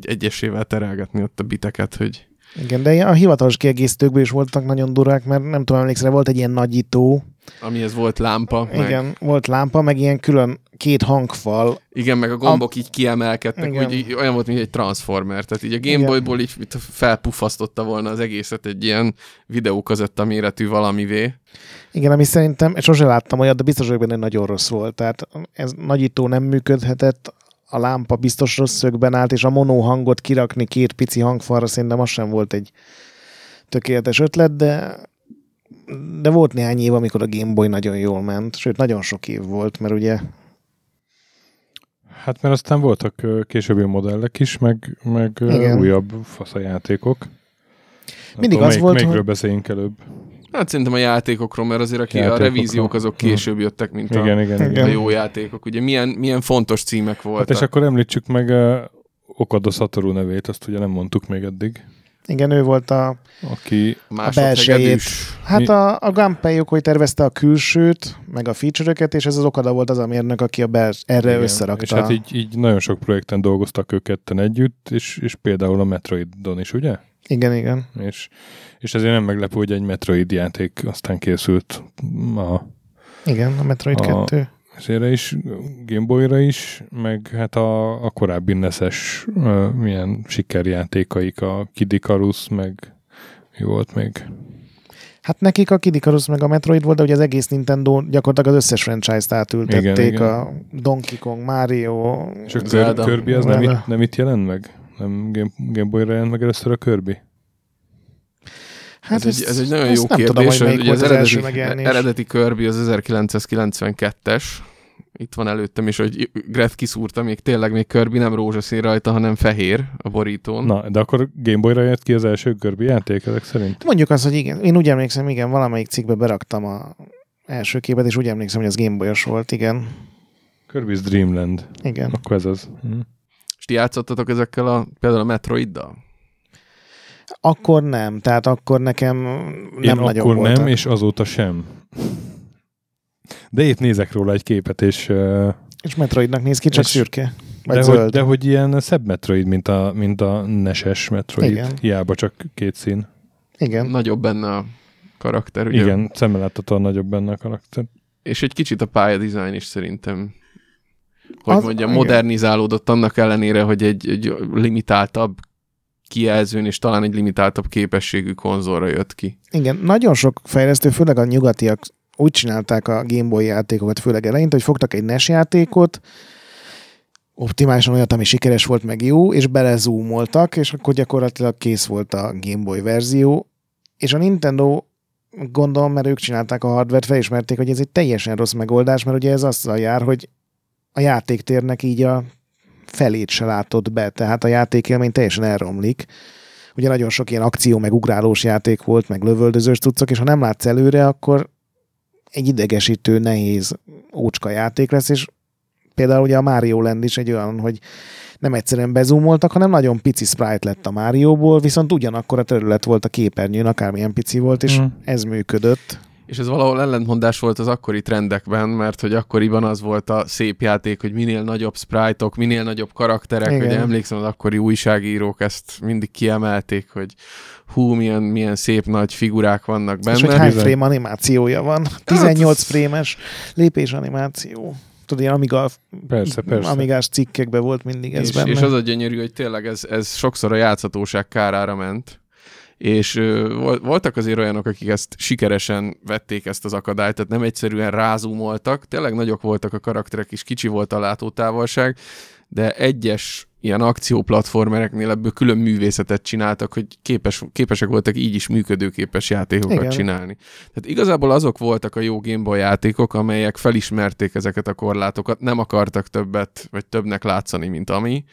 egyesével terelgetni ott a biteket, hogy... Igen, de a hivatalos kiegészítőkből is voltak nagyon durák, mert nem tudom, emlékszem, volt egy ilyen nagyító. Amihez volt lámpa. Igen, meg... volt lámpa, meg ilyen külön 2 hangfal. Igen, meg a gombok így kiemelkedtek, úgy, olyan volt, mint egy transformer. Tehát így a Gameboyból így felpuffasztotta volna az egészet egy ilyen videókazetta méretű valamivé. Igen, ami szerintem, sose láttam olyat, de biztos vagyok benne, nagyon rossz volt. Tehát ez nagyító nem működhetett, a lámpa biztos rossz szögben állt, és a mono hangot kirakni 2 pici hangfalra szerintem az sem volt egy tökéletes ötlet, de volt néhány év, amikor a Game Boy nagyon jól ment, sőt, nagyon sok év volt, mert ugye... Hát mert aztán voltak későbbi modellek is, meg újabb faszajátékok. Mindig az volt, melyikről beszéljünk előbb? Hát szerintem a játékokról, mert azért a revíziók azok később jöttek, mint a jó játékok. Ugye milyen fontos címek voltak. Hát és akkor említsük meg Okada Satoru nevét, azt ugye nem mondtuk még eddig. Igen, ő volt aki a belsejét. Hát a Gunpei Yokoi tervezte a külsőt, meg a feature-öket, és ez az Okada volt az a mérnök, aki erre összerakta. És hát így nagyon sok projekten dolgoztak ők ketten együtt, és például a Metroidon is, ugye? Igen. És ezért nem meglepő, hogy egy Metroid játék aztán készült a Metroid 2. Ezért is, Game Boy-ra is, meg hát a korábbi NES-es milyen sikerjátékaik, a Kid Icarus, meg mi volt még? Hát nekik a Kid Icarus meg a Metroid volt, de ugye az egész Nintendo gyakorlatilag az összes franchise-t átültették, igen. A Donkey Kong, Mario... És a Kirby az nem itt jelent meg? Nem Game Boy-ra jelent meg először a Kirby? Hát ez egy nagyon jó kérdés, hogy az eredeti Kirby az 1992-es, itt van előttem is, hogy Greg kiszúrta, tényleg még Kirby nem rózsaszín rajta, hanem fehér a borítón. Na, de akkor Game Boy-ra jött ki az első Kirby játék, ezek szerint? Mondjuk azt, hogy igen, én úgy emlékszem, igen, valamelyik cikkbe beraktam az első képet, és úgy emlékszem, hogy az Game Boy-os volt, igen. Kirby's Dreamland. Igen. Akkor ez az. És ti játszottatok ezekkel például a Metroiddal? Akkor nem, tehát akkor nekem nem én nagyon voltak. Akkor nem, és azóta sem. De épp nézek róla egy képet, és Metroidnak néz ki, csak szürke. De hogy ilyen szebb Metroid, mint a NES-es Metroid. Igen. Hiába csak két szín. Igen. Nagyobb benne a karakter. Ugye? Igen, szemmeláthatóan nagyobb benne a karakter. És egy kicsit a pályadizájn is szerintem, hogy mondjam, modernizálódott annak ellenére, hogy egy limitáltabb kijelzőn és talán egy limitáltabb képességű konzolra jött ki. Igen, nagyon sok fejlesztő, főleg a nyugatiak úgy csinálták a Game Boy játékokat, főleg eleinte, hogy fogtak egy NES játékot, optimálisan olyat, ami sikeres volt, meg jó, és belezúmoltak, és akkor gyakorlatilag kész volt a Game Boy verzió, és a Nintendo, gondolom, mert ők csinálták a hardware-t, felismerték, hogy ez egy teljesen rossz megoldás, mert ugye ez azzal jár, hogy a játéktérnek így a felét se látod be, tehát a játékélmény teljesen elromlik. Ugye nagyon sok ilyen akció, meg ugrálós játék volt, meg lövöldözős cuccok, és ha nem látsz előre, akkor egy idegesítő, nehéz, ócska játék lesz, és például ugye a Mario Land is egy olyan, hogy nem egyszerűen bezúmoltak, hanem nagyon pici sprite lett a Mario-ból, viszont ugyanakkor a terület volt a képernyőn, akármilyen pici volt, és ez működött. És ez valahol ellentmondás volt az akkori trendekben, mert hogy akkoriban az volt a szép játék, hogy minél nagyobb sprite-ok, minél nagyobb karakterek, igen. Ugye emlékszem, az akkori újságírók ezt mindig kiemelték, hogy hú, milyen szép nagy figurák vannak benne. És hogy hány frame animációja van, 18 frame-es lépés animáció. Tudod, ilyen amigás cikkekben volt mindig ez benne. És az a gyönyörű, hogy tényleg ez sokszor a játszhatóság kárára ment. És voltak azért olyanok, akik ezt sikeresen vették, ezt az akadályt, tehát nem egyszerűen rázumoltak, tényleg nagyok voltak a karakterek is, kicsi volt a látótávolság, de egyes ilyen akcióplatformereknél ebből külön művészetet csináltak, hogy képesek voltak így is működőképes játékokat, igen, csinálni. Tehát igazából azok voltak a jó Game Boy játékok, amelyek felismerték ezeket a korlátokat, nem akartak többet, vagy többnek látszani, mint ami.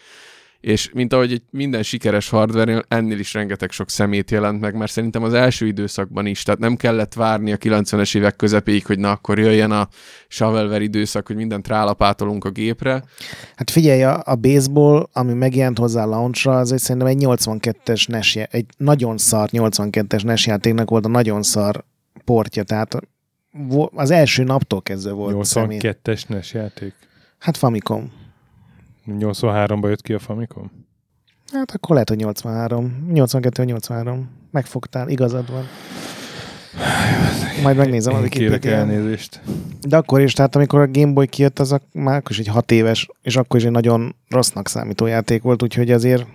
És mint ahogy egy minden sikeres hardware-nél, ennél is rengeteg sok szemét jelent meg, mert szerintem az első időszakban is, tehát nem kellett várni a 90-es évek közepéig, hogy na akkor jöjjen a shovelware időszak, hogy mindent rálapátolunk a gépre. Hát figyelj, a baseball, ami megjelent hozzá a launchra, az egy szerintem egy 82-es NES, egy nagyon szar 82-es NES játéknak volt a nagyon szar portja, tehát az első naptól kezdve volt 82-es NES játék. Hát Famicom. 83-ba jött ki a Famicom? Hát akkor lehet, hogy 83. 82-83. Megfogtál, igazad van. Majd megnézem a Wikipédián. De akkor is, tehát amikor a Game Boy kijött, az már akkor is egy 6 éves, és akkor is egy nagyon rossznak számító játék volt, úgyhogy azért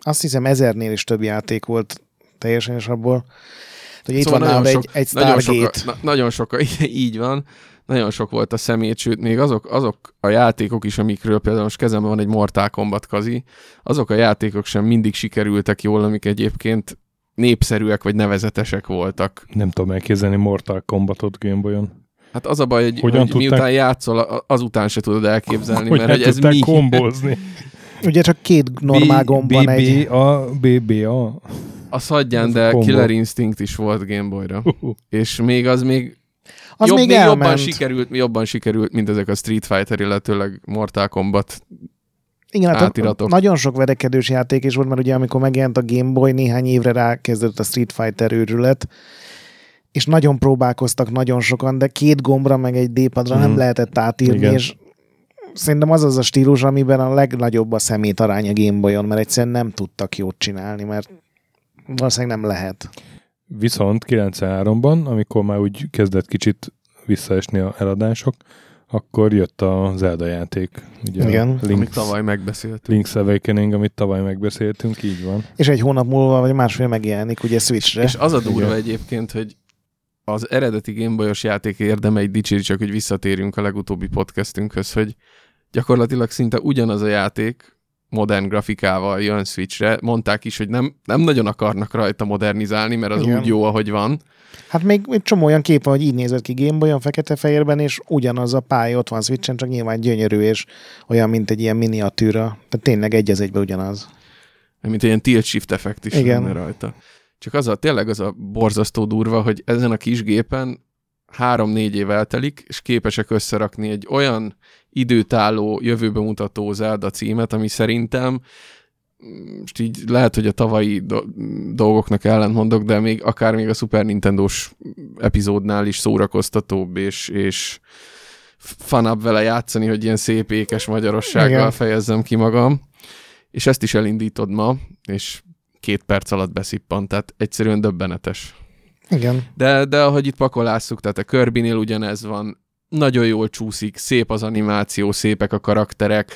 azt hiszem 1000-nél is több játék volt teljesen, és abból, hogy szóval itt van nála egy Stargate. Így van. Nagyon sok volt a szemét, sőt, még azok a játékok is, amikről például most kezemben van egy Mortal Kombat kazi, azok a játékok sem mindig sikerültek jól, amik egyébként népszerűek vagy nevezetesek voltak. Nem tudom elképzelni Mortal Kombatot Game Boy-on. Hát az a baj, hogy miután játszol, azután se tudod elképzelni, mert hogy ez mi... kombozni. Ugye csak két normál gomb van egy... BBA. A szadján, de Killer Instinct is volt Game Boy-ra. És még az még... Az még jobban sikerült, mint ezek a Street Fighter, illetőleg Mortal Kombat. Igen, átiratok. Nagyon sok verekedős játék is volt, mert ugye amikor megjelent a Game Boy, néhány évre rákezdődött a Street Fighter őrület, és nagyon próbálkoztak nagyon sokan, de két gombra meg egy D-padra nem lehetett átírni, igen. És szerintem az a stílus, amiben a legnagyobb a szemét arány a Game Boyon, mert egyszerűen nem tudtak jót csinálni, mert valószínűleg nem lehet. Viszont 93-ban, amikor már úgy kezdett kicsit visszaesni a eladások, akkor jött a Zelda játék. Ugye igen, amit tavaly megbeszéltünk. Link's Awakening, amit tavaly megbeszéltünk, így van. És egy hónap múlva, vagy másfél megjelenik, ugye Switchre. És az a durva, igen, egyébként, hogy az eredeti Game Boy-os játék érdemeit dicséri, csak hogy visszatérjünk a legutóbbi podcastünkhöz, hogy gyakorlatilag szinte ugyanaz a játék, modern grafikával jön Switchre. Mondták is, hogy nem nagyon akarnak rajta modernizálni, mert az igen, úgy jó, ahogy van. Hát még egy csomó olyan kép van, hogy így nézett ki Game Boy-on fekete-fehérben, és ugyanaz a pálya ott van Switchen, csak nyilván gyönyörű, és olyan, mint egy ilyen miniatűra. Tehát tényleg egy az egyben ugyanaz. Mint egy ilyen tilt-shift effekt is van rajta. Csak tényleg az a borzasztó durva, hogy ezen a kis gépen 3-4 év eltelik, és képesek összerakni egy olyan időtálló, jövőbe mutató Zelda címet, ami szerintem most így lehet, hogy a tavalyi dolgoknak ellentmondok, de még akár még a Super Nintendo-s epizódnál is szórakoztatóbb, és fanabb vele játszani, hogy ilyen szép ékes magyarossággal igen. fejezzem ki magam. És ezt is elindítod ma, és 2 perc alatt beszippant, tehát egyszerűen döbbenetes. Igen. De ahogy itt pakolásszuk, tehát a Kirby-nél ugyanez van, nagyon jól csúszik, szép az animáció, szépek a karakterek,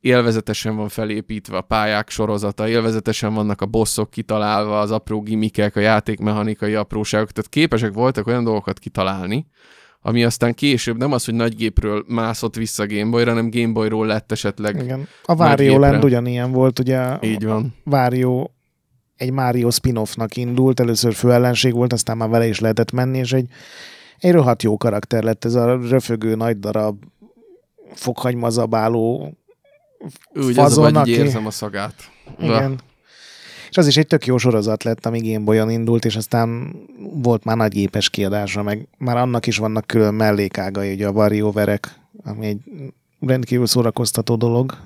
élvezetesen van felépítve a pályák sorozata, élvezetesen vannak a bosszok kitalálva, az apró gimikek, a játékmechanikai apróságok, tehát képesek voltak olyan dolgokat kitalálni, ami aztán később nem az, hogy nagygépről mászott vissza Game Boyra, hanem Game Boyról lett esetleg. Igen. A Wario Land ugyanilyen volt, ugye. Így van. Wario egy Mario spin-offnak indult, először főellenség volt, aztán már vele is lehetett menni, és egy rohadt jó karakter lett ez a röfögő nagy darab fokhagymazabáló fazon, aki... Úgy érzem a szagát. Igen. És az is egy tök jó sorozat lett, ami Game Boyon indult, és aztán volt már nagy gépes kiadása, meg már annak is vannak külön mellékágai, ugye a WarioWare-ek, ami egy rendkívül szórakoztató dolog.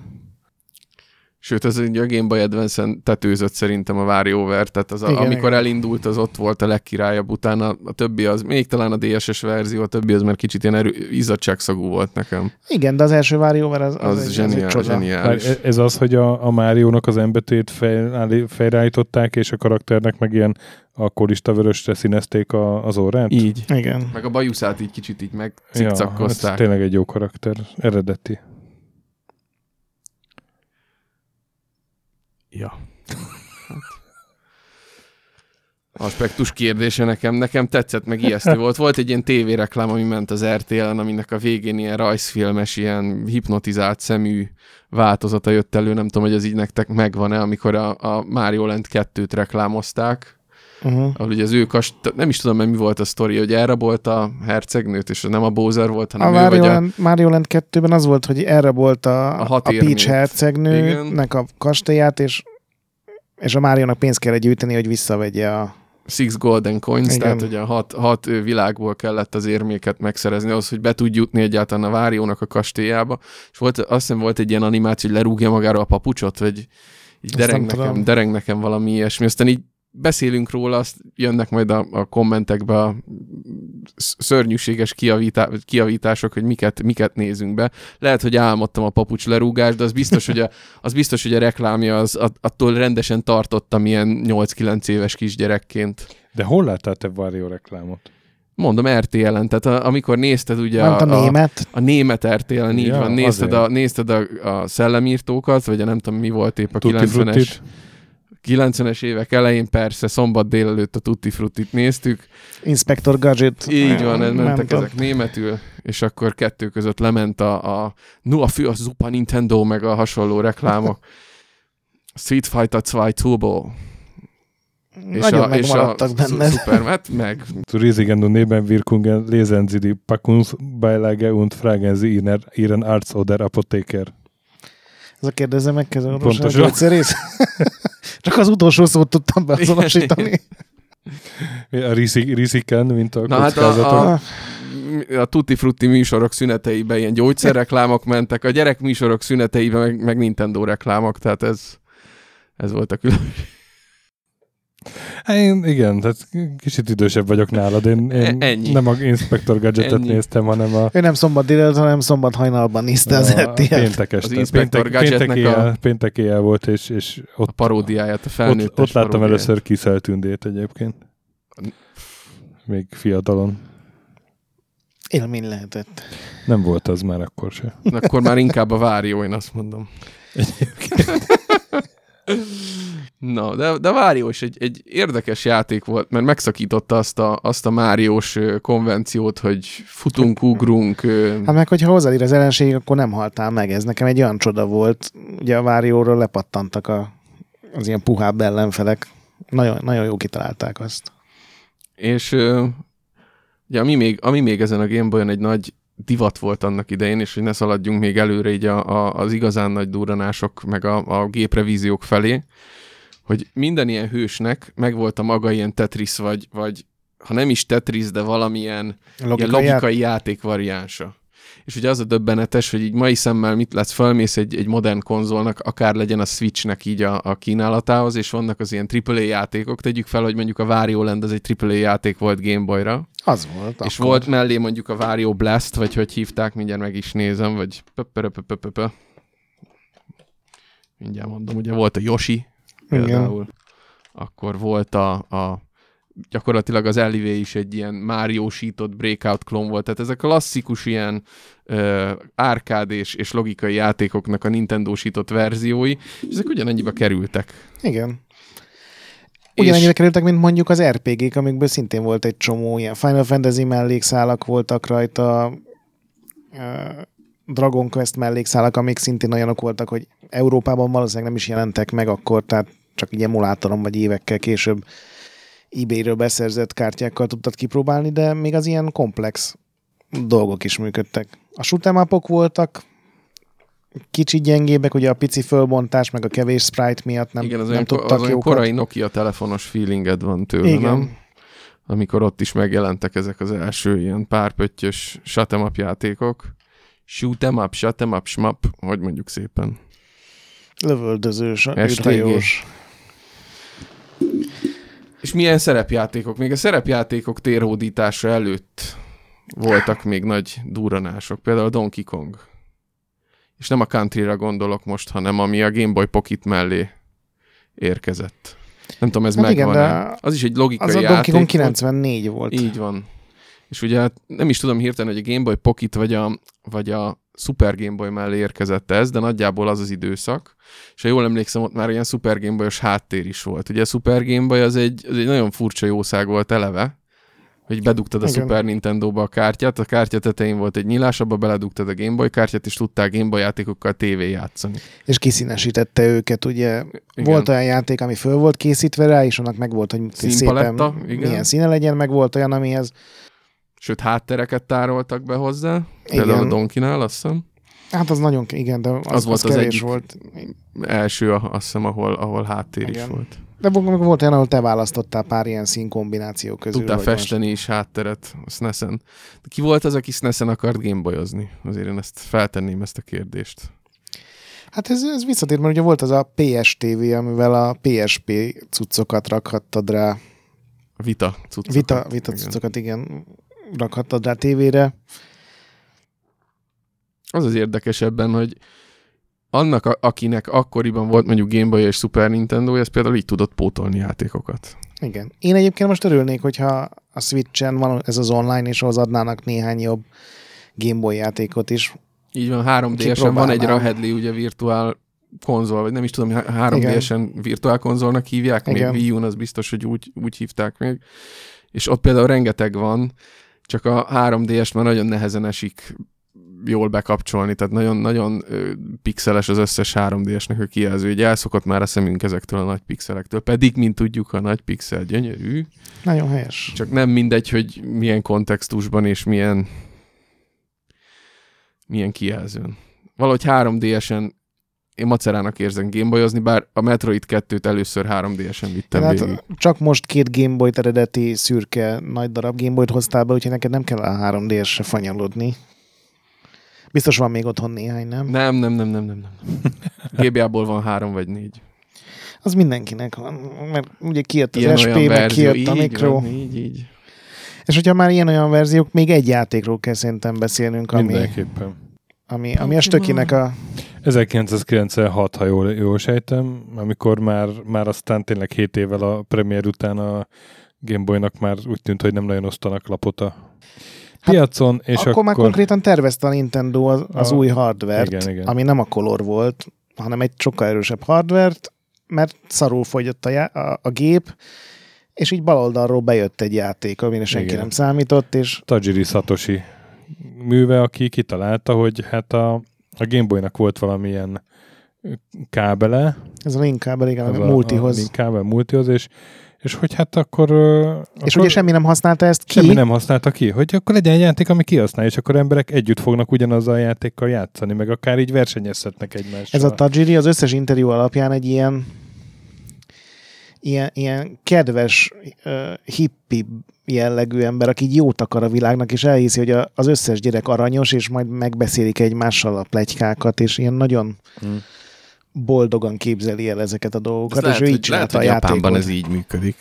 Sőt, az ugye a Game Boy Advance-en tetőzött szerintem a WarioWare, tehát az amikor elindult, az ott volt a legkirályabb, utána a többi az, még talán a DSS verzió, a többi az már kicsit ilyen izzadságszagú volt nekem. Igen, de az első WarioWare az zseniális. Ez az, hogy a Mario-nak az embetét fejreállították, és a karakternek meg ilyen alkoholista vörösre színezték az orrát. Így. Igen. Meg a bajuszát így kicsit így meg cikcakkozták. Ja, ez tényleg egy jó karakter, eredeti. Ja. Aspektus kérdése nekem tetszett, meg ijesztő volt. Volt egy ilyen tévéreklám, ami ment az RTL-en, aminek a végén ilyen rajzfilmes, ilyen hipnotizált szemű változata jött elő. Nem tudom, hogy ez így nektek megvan-e, amikor a Mario Land 2-t reklámozták. Ahol ugye az ő nem is tudom, mi volt a sztori, hogy elrabolt a hercegnőt, és nem a Bowser volt, hanem ő vagy a... Mario Land 2-ben az volt, hogy elrabolt a Peach hercegnőnek a kastélyát, és a Mario-nak pénzt kell gyűjteni, hogy visszavegye a... 6 golden coins, igen. Tehát ugye 6 világból kellett az érméket megszerezni, ahhoz, hogy be tud jutni egyáltalán a Mario-nak a kastélyába. És azt hiszem volt egy ilyen animáció, hogy lerúgja magára a papucsot, vagy így dereng nekem valami ilyesmi. Aztán így beszélünk róla, azt jönnek majd a kommentekbe a szörnyűséges kijavítások, hogy miket nézünk be. Lehet, hogy álmodtam a papucs lerúgást, de az biztos, hogy a reklámja attól rendesen tartottam ilyen 8-9 éves kisgyerekként. De hol láttál te Wario reklámot? Mondom, RTL-en, tehát amikor nézted ugye a német RTL-en, így ja, van, nézted a szellemírtókat, vagy nem tudom mi volt épp a 90-es évek elején persze, szombat délelőtt a Tutti Fruttit néztük. Inspector Gadget. Így van, mentek ezek németül, és akkor 2 között lement a Super Nintendo, meg a hasonló reklámok. Street Fighter 2 Turbo. Nagyon megmaradtak benned. Supermat, meg... Zu Riesigen und Nebenwirkungen lesen Sie die Packungsbeilage und fragen Sie Ihren Arzt oder Apotheker. Ez a kérdezze megkezdem, pontosan. Gyógyszerész. Csak az utolsó szót tudtam beazonosítani. A Riesigen, mint a kockázatok. A Tutti Frutti műsorok szüneteiben ilyen gyógyszerreklámok mentek, a gyerek műsorok szüneteiben meg Nintendo reklámok, tehát ez volt a különbség. Igen, tehát kicsit idősebb vagyok nálad. Én nem a Inspector Gadgetet néztem, hanem a... Ő nem szombat délelőtt, hanem szombat hajnalban nézte az RTL-t. Péntek este. Az Inspector Gadgetnek péntek éjjel volt, és ott... A paródiáját, a felnőttes Ott láttam először Kiszel Tündét egyébként. Még fiatalon. Élmény lehetett. Nem volt az már akkor se. Akkor már inkább a Wario, én azt mondom. Egyébként... Na, de Mario is egy érdekes játék volt, mert megszakította azt a Máriós konvenciót, hogy futunk, ugrunk. Hát meg, hogyha hozzáír az ellenség, akkor nem haltál meg. Ez nekem egy olyan csoda volt. Ugye a Márióról lepattantak az ilyen puhább ellenfelek. Nagyon, nagyon jó kitalálták azt. És ugye, ami még ezen a Gameboyon egy nagy divat volt annak idején, és hogy ne szaladjunk még előre így az igazán nagy durranások, meg a géprevíziók felé, hogy minden ilyen hősnek megvolt a maga ilyen Tetris, vagy ha nem is Tetris, de valamilyen logikai játék variánsa. És ugye az a döbbenetes, hogy így mai szemmel mit látsz, felmész egy modern konzolnak, akár legyen a Switchnek így a kínálatához, és vannak az ilyen AAA játékok. Tegyük fel, hogy mondjuk a Wario Land az egy AAA játék volt Game Boy-ra. Az volt. És akkor volt mellé mondjuk a Wario Blast, vagy hogy hívták, mindjárt meg is nézem, vagy mindjárt mondom, ugye volt a Yoshi például. Akkor volt a gyakorlatilag az Elivé is egy ilyen Mario-sított breakout klón volt. Tehát ezek a klasszikus ilyen árkád és logikai játékoknak a Nintendo-sított verziói, és ezek ugyanannyiba kerültek. Igen. Ugyanannyiba kerültek, mint mondjuk az RPG-k, amikből szintén volt egy csomó ilyen Final Fantasy mellékszálak voltak rajta, Dragon Quest mellékszálak, amik szintén olyanok voltak, hogy Európában valószínűleg nem is jelentek meg akkor, tehát csak így emulátoron vagy évekkel később eBay-ről beszerzett kártyákkal tudtad kipróbálni, de még az ilyen komplex dolgok is működtek. A shoot-em-upok voltak kicsit gyengébbek, ugye a pici fölbontás, meg a kevés sprite miatt nem tudtak jókat. Igen, az korai Nokia telefonos feelinged van tőle, igen. Nem? Amikor ott is megjelentek ezek az első ilyen párpöttyös shoot-em-up játékok. Shoot-em-up, shut-em-up, shmup, hogy mondjuk szépen. Lövöldözős, űrhajós. És milyen szerepjátékok? Még a szerepjátékok térhódítása előtt voltak még nagy durranások. Például a Donkey Kong. És nem a country-ra gondolok most, hanem ami a Game Boy Pocket mellé érkezett. Nem tudom, ez megvan-e. Az is egy logikai játék. Az a Donkey Kong 94 volt. Így van. És ugye nem is tudom hirtelen, hogy a Game Boy Pocket vagy a Super Game Boy mellé érkezett ez, de nagyjából az az időszak. És ha jól emlékszem, ott már ilyen Super Game Boy-os háttér is volt. Ugye a Super Game Boy az egy nagyon furcsa jószág volt eleve, hogy bedugtad a igen. Super Nintendo-ba a kártya tetején volt egy nyílás, abba beledugtad a Game Boy kártyát, és tudtál Game Boy játékokkal tévé játszani. És kiszínesítette őket, ugye? Igen. Volt olyan játék, ami föl volt készítve rá, és annak meg volt, hogy szépen igen. Milyen színe legyen, meg volt olyan, amihez sőt, háttereket tároltak be hozzá, például a Donkinál, azt hiszem. Hát az nagyon, igen, de az volt az egyik volt. Első, azt hiszem, ahol háttér igen. is volt. De volt olyan, ahol te választottál pár ilyen színkombináció közül. Tudtál festeni most. Is hátteret a SNES-en. De ki volt az, aki SNES-en akart gameboyozni? Azért én ezt feltenném ezt a kérdést. Hát ez visszatér, mert ugye volt az a PSTV, amivel a PSP cuccokat rakhattad rá. Vita cuccokat. Vita cuccokat, igen. Rakhattad rá tévére. Az az érdekes ebben, hogy annak, akinek akkoriban volt mondjuk Game Boy és Super Nintendo, ez például így tudott pótolni játékokat. Igen. Én egyébként most örülnék, hogyha a Switch-en van ez az online, és ahhoz adnának néhány jobb Game Boy játékot is. Így van, 3DS-en van egy Rahedli, ugye virtuál konzol, vagy nem is tudom, 3DS-en virtuál konzolnak hívják, igen. Még Wii U-n az biztos, hogy úgy hívták még. És ott például rengeteg van, csak a 3DS már nagyon nehezen esik jól bekapcsolni, tehát nagyon-nagyon pixeles az összes 3D-esnek a kijelző, így elszokott már a szemünk ezektől a nagy pixelektől, pedig, mint tudjuk, a nagy pixel gyönyörű. Nagyon helyes. Csak nem mindegy, hogy milyen kontextusban és milyen kijelzőn. Valahogy 3D-esen én macerának érzem gameboyozni, bár a Metroid 2-t először 3D-esen vittem végig. Hát csak most 2 Gameboyt eredeti szürke nagy darab Gameboyt hoztál be, úgyhogy neked nem kell a 3D-esre fanyalodni. Biztos van még otthon néhány, nem? Nem. GBA-ból van 3 vagy 4. Az mindenkinek van, mert ugye kijött az ilyen SP, meg kijött a Micro. Van, így. És hogyha már ilyen-olyan verziók, még egy játékról kell szerintem beszélnünk, ami a stökinek a 1996, ha jól sejtem, amikor már aztán tényleg 7 évvel a premier után a Game Boy-nak már úgy tűnt, hogy nem nagyon osztanak lapot a piacon. Hát, és akkor már konkrétan tervezte a Nintendo az új hardvert, igen. Ami nem a Color volt, hanem egy sokkal erősebb hardvert, mert szarul fogyott a gép, és így baloldalról bejött egy játék, amire senki igen. nem számított. És Tajiri Satoshi műve, aki kitalálta, hogy hát a Game Boy-nak volt valamilyen kábele. Ez a link kábel, igen, multihoz. A link kábel multihoz, és hogy hát akkor... És ugye semmi nem használta ezt ki? Semmi nem használta ki, hogy akkor legyen egy játék, ami kihasználja, és akkor emberek együtt fognak ugyanazzal a játékkal játszani, meg akár így versenyezhetnek egymással. Ez a Tajiri az összes interjú alapján egy ilyen ilyen kedves hippi jellegű ember, aki jót akar a világnak, és elhiszi, hogy az összes gyerek aranyos, és majd megbeszélik egymással a pletykákat, és ilyen nagyon boldogan képzeli el ezeket a dolgokat, és lehet, ő így csinálta a játékot. Japánban ez így működik.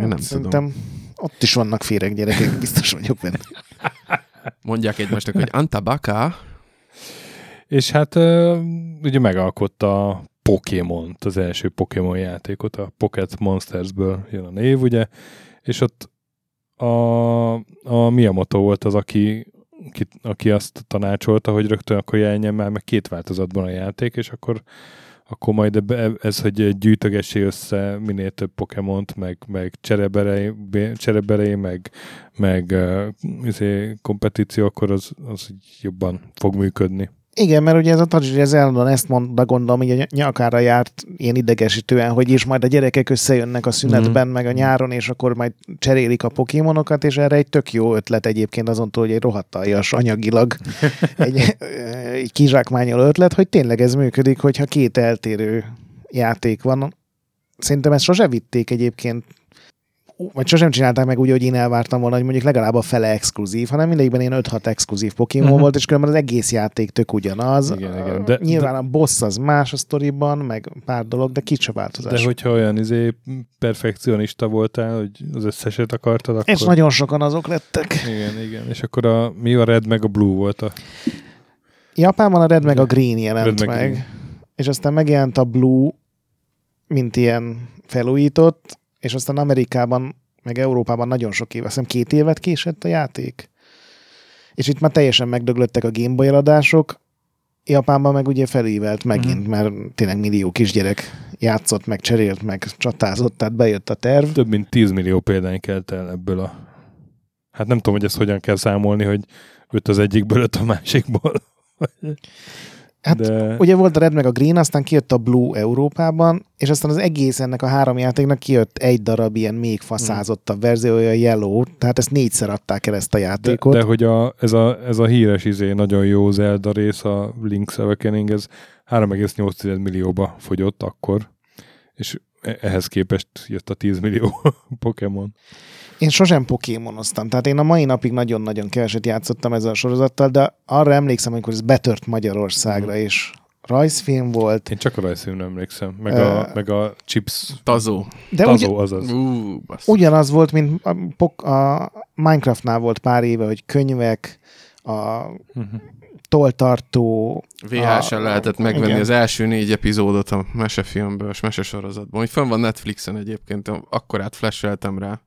Én nem tudom. Ott is vannak féreg gyerekek, biztos vagyok benne. Mondják egymásnak, hogy Antabaka. És hát ugye megalkotta a Pokémont, az első Pokémon játékot, a Pocket Monstersből jön a név, ugye, és ott a Miyamoto volt az, aki azt tanácsolta, hogy rögtön akkor jelenjen már meg két változatban a játék, és akkor majd ez, hogy gyűjtögessé össze minél több Pokémont, meg csereberei, meg kompetíció, akkor az jobban fog működni. Igen, mert ugye ez a Tajiri, ez elmondom, ezt mondta, gondolom, így a nyakára járt ilyen idegesítően, hogy is majd a gyerekek összejönnek a szünetben, meg a nyáron, és akkor majd cserélik a Pokémonokat, és erre egy tök jó ötlet egyébként azon túl, hogy egy rohadt aljas anyagilag egy kizsákmányoló ötlet, hogy tényleg ez működik, hogyha két eltérő játék van. Szerintem ezt sose vitték egyébként, vagy sosem csinálták meg úgy, hogy én elvártam volna, hogy mondjuk legalább a fele exkluzív, hanem mindegyikben én 5-6 exkluzív Pokémon volt, és különben az egész játék tök ugyanaz. Igen, de, nyilván a boss az más a sztoriban, meg pár dolog, de kicsi a változás. De hogyha olyan perfekcionista voltál, hogy az összeset akartad, akkor... És nagyon sokan azok lettek. Igen. És akkor mi a Red meg a Blue volt a... Japánban a Red meg a Green jelent meg. És aztán megjelent a Blue, mint ilyen felújított, és aztán Amerikában, meg Európában nagyon sok év, azt hiszem 2 évet késett a játék. És itt már teljesen megdöglöttek a Game Boy eladások, Japánban meg ugye felívelt megint, mert tényleg millió kisgyerek játszott, meg cserélt, meg csatázott, tehát bejött a terv. Több mint 10 millió példány kelt el ebből a... Hát nem tudom, hogy ezt hogyan kell számolni, hogy 5 az egyikből, 5 a másikból. Hát ugye volt a Red meg a Green, aztán kijött a Blue Európában, és aztán az egész ennek a 3 játéknak kijött egy darab ilyen még faszázottabb verziója, a Yellow, tehát ezt 4-szer adták el ezt a játékot. De hogy ez a híres nagyon jó Zelda rész, a Link's Awakening, ez 3,8 millióba fogyott akkor, és ehhez képest jött a 10 millió Pokémon. Én sosem pokémonoztam, tehát én a mai napig nagyon-nagyon keveset játszottam ezzel a sorozattal, de arra emlékszem, amikor ez betört Magyarországra, és rajzfilm volt. Én csak a rajzfilmre emlékszem, meg a Chips Tazó. De Tazó, azaz. Ugyanaz volt, mint a Minecraftnál volt pár éve, hogy könyvek, a tolltartó... VHS-en lehetett megvenni az első 4 epizódot a mesefilmből, és mesesorozatból. Úgy fenn van Netflixen egyébként, akkorát flasheltem rá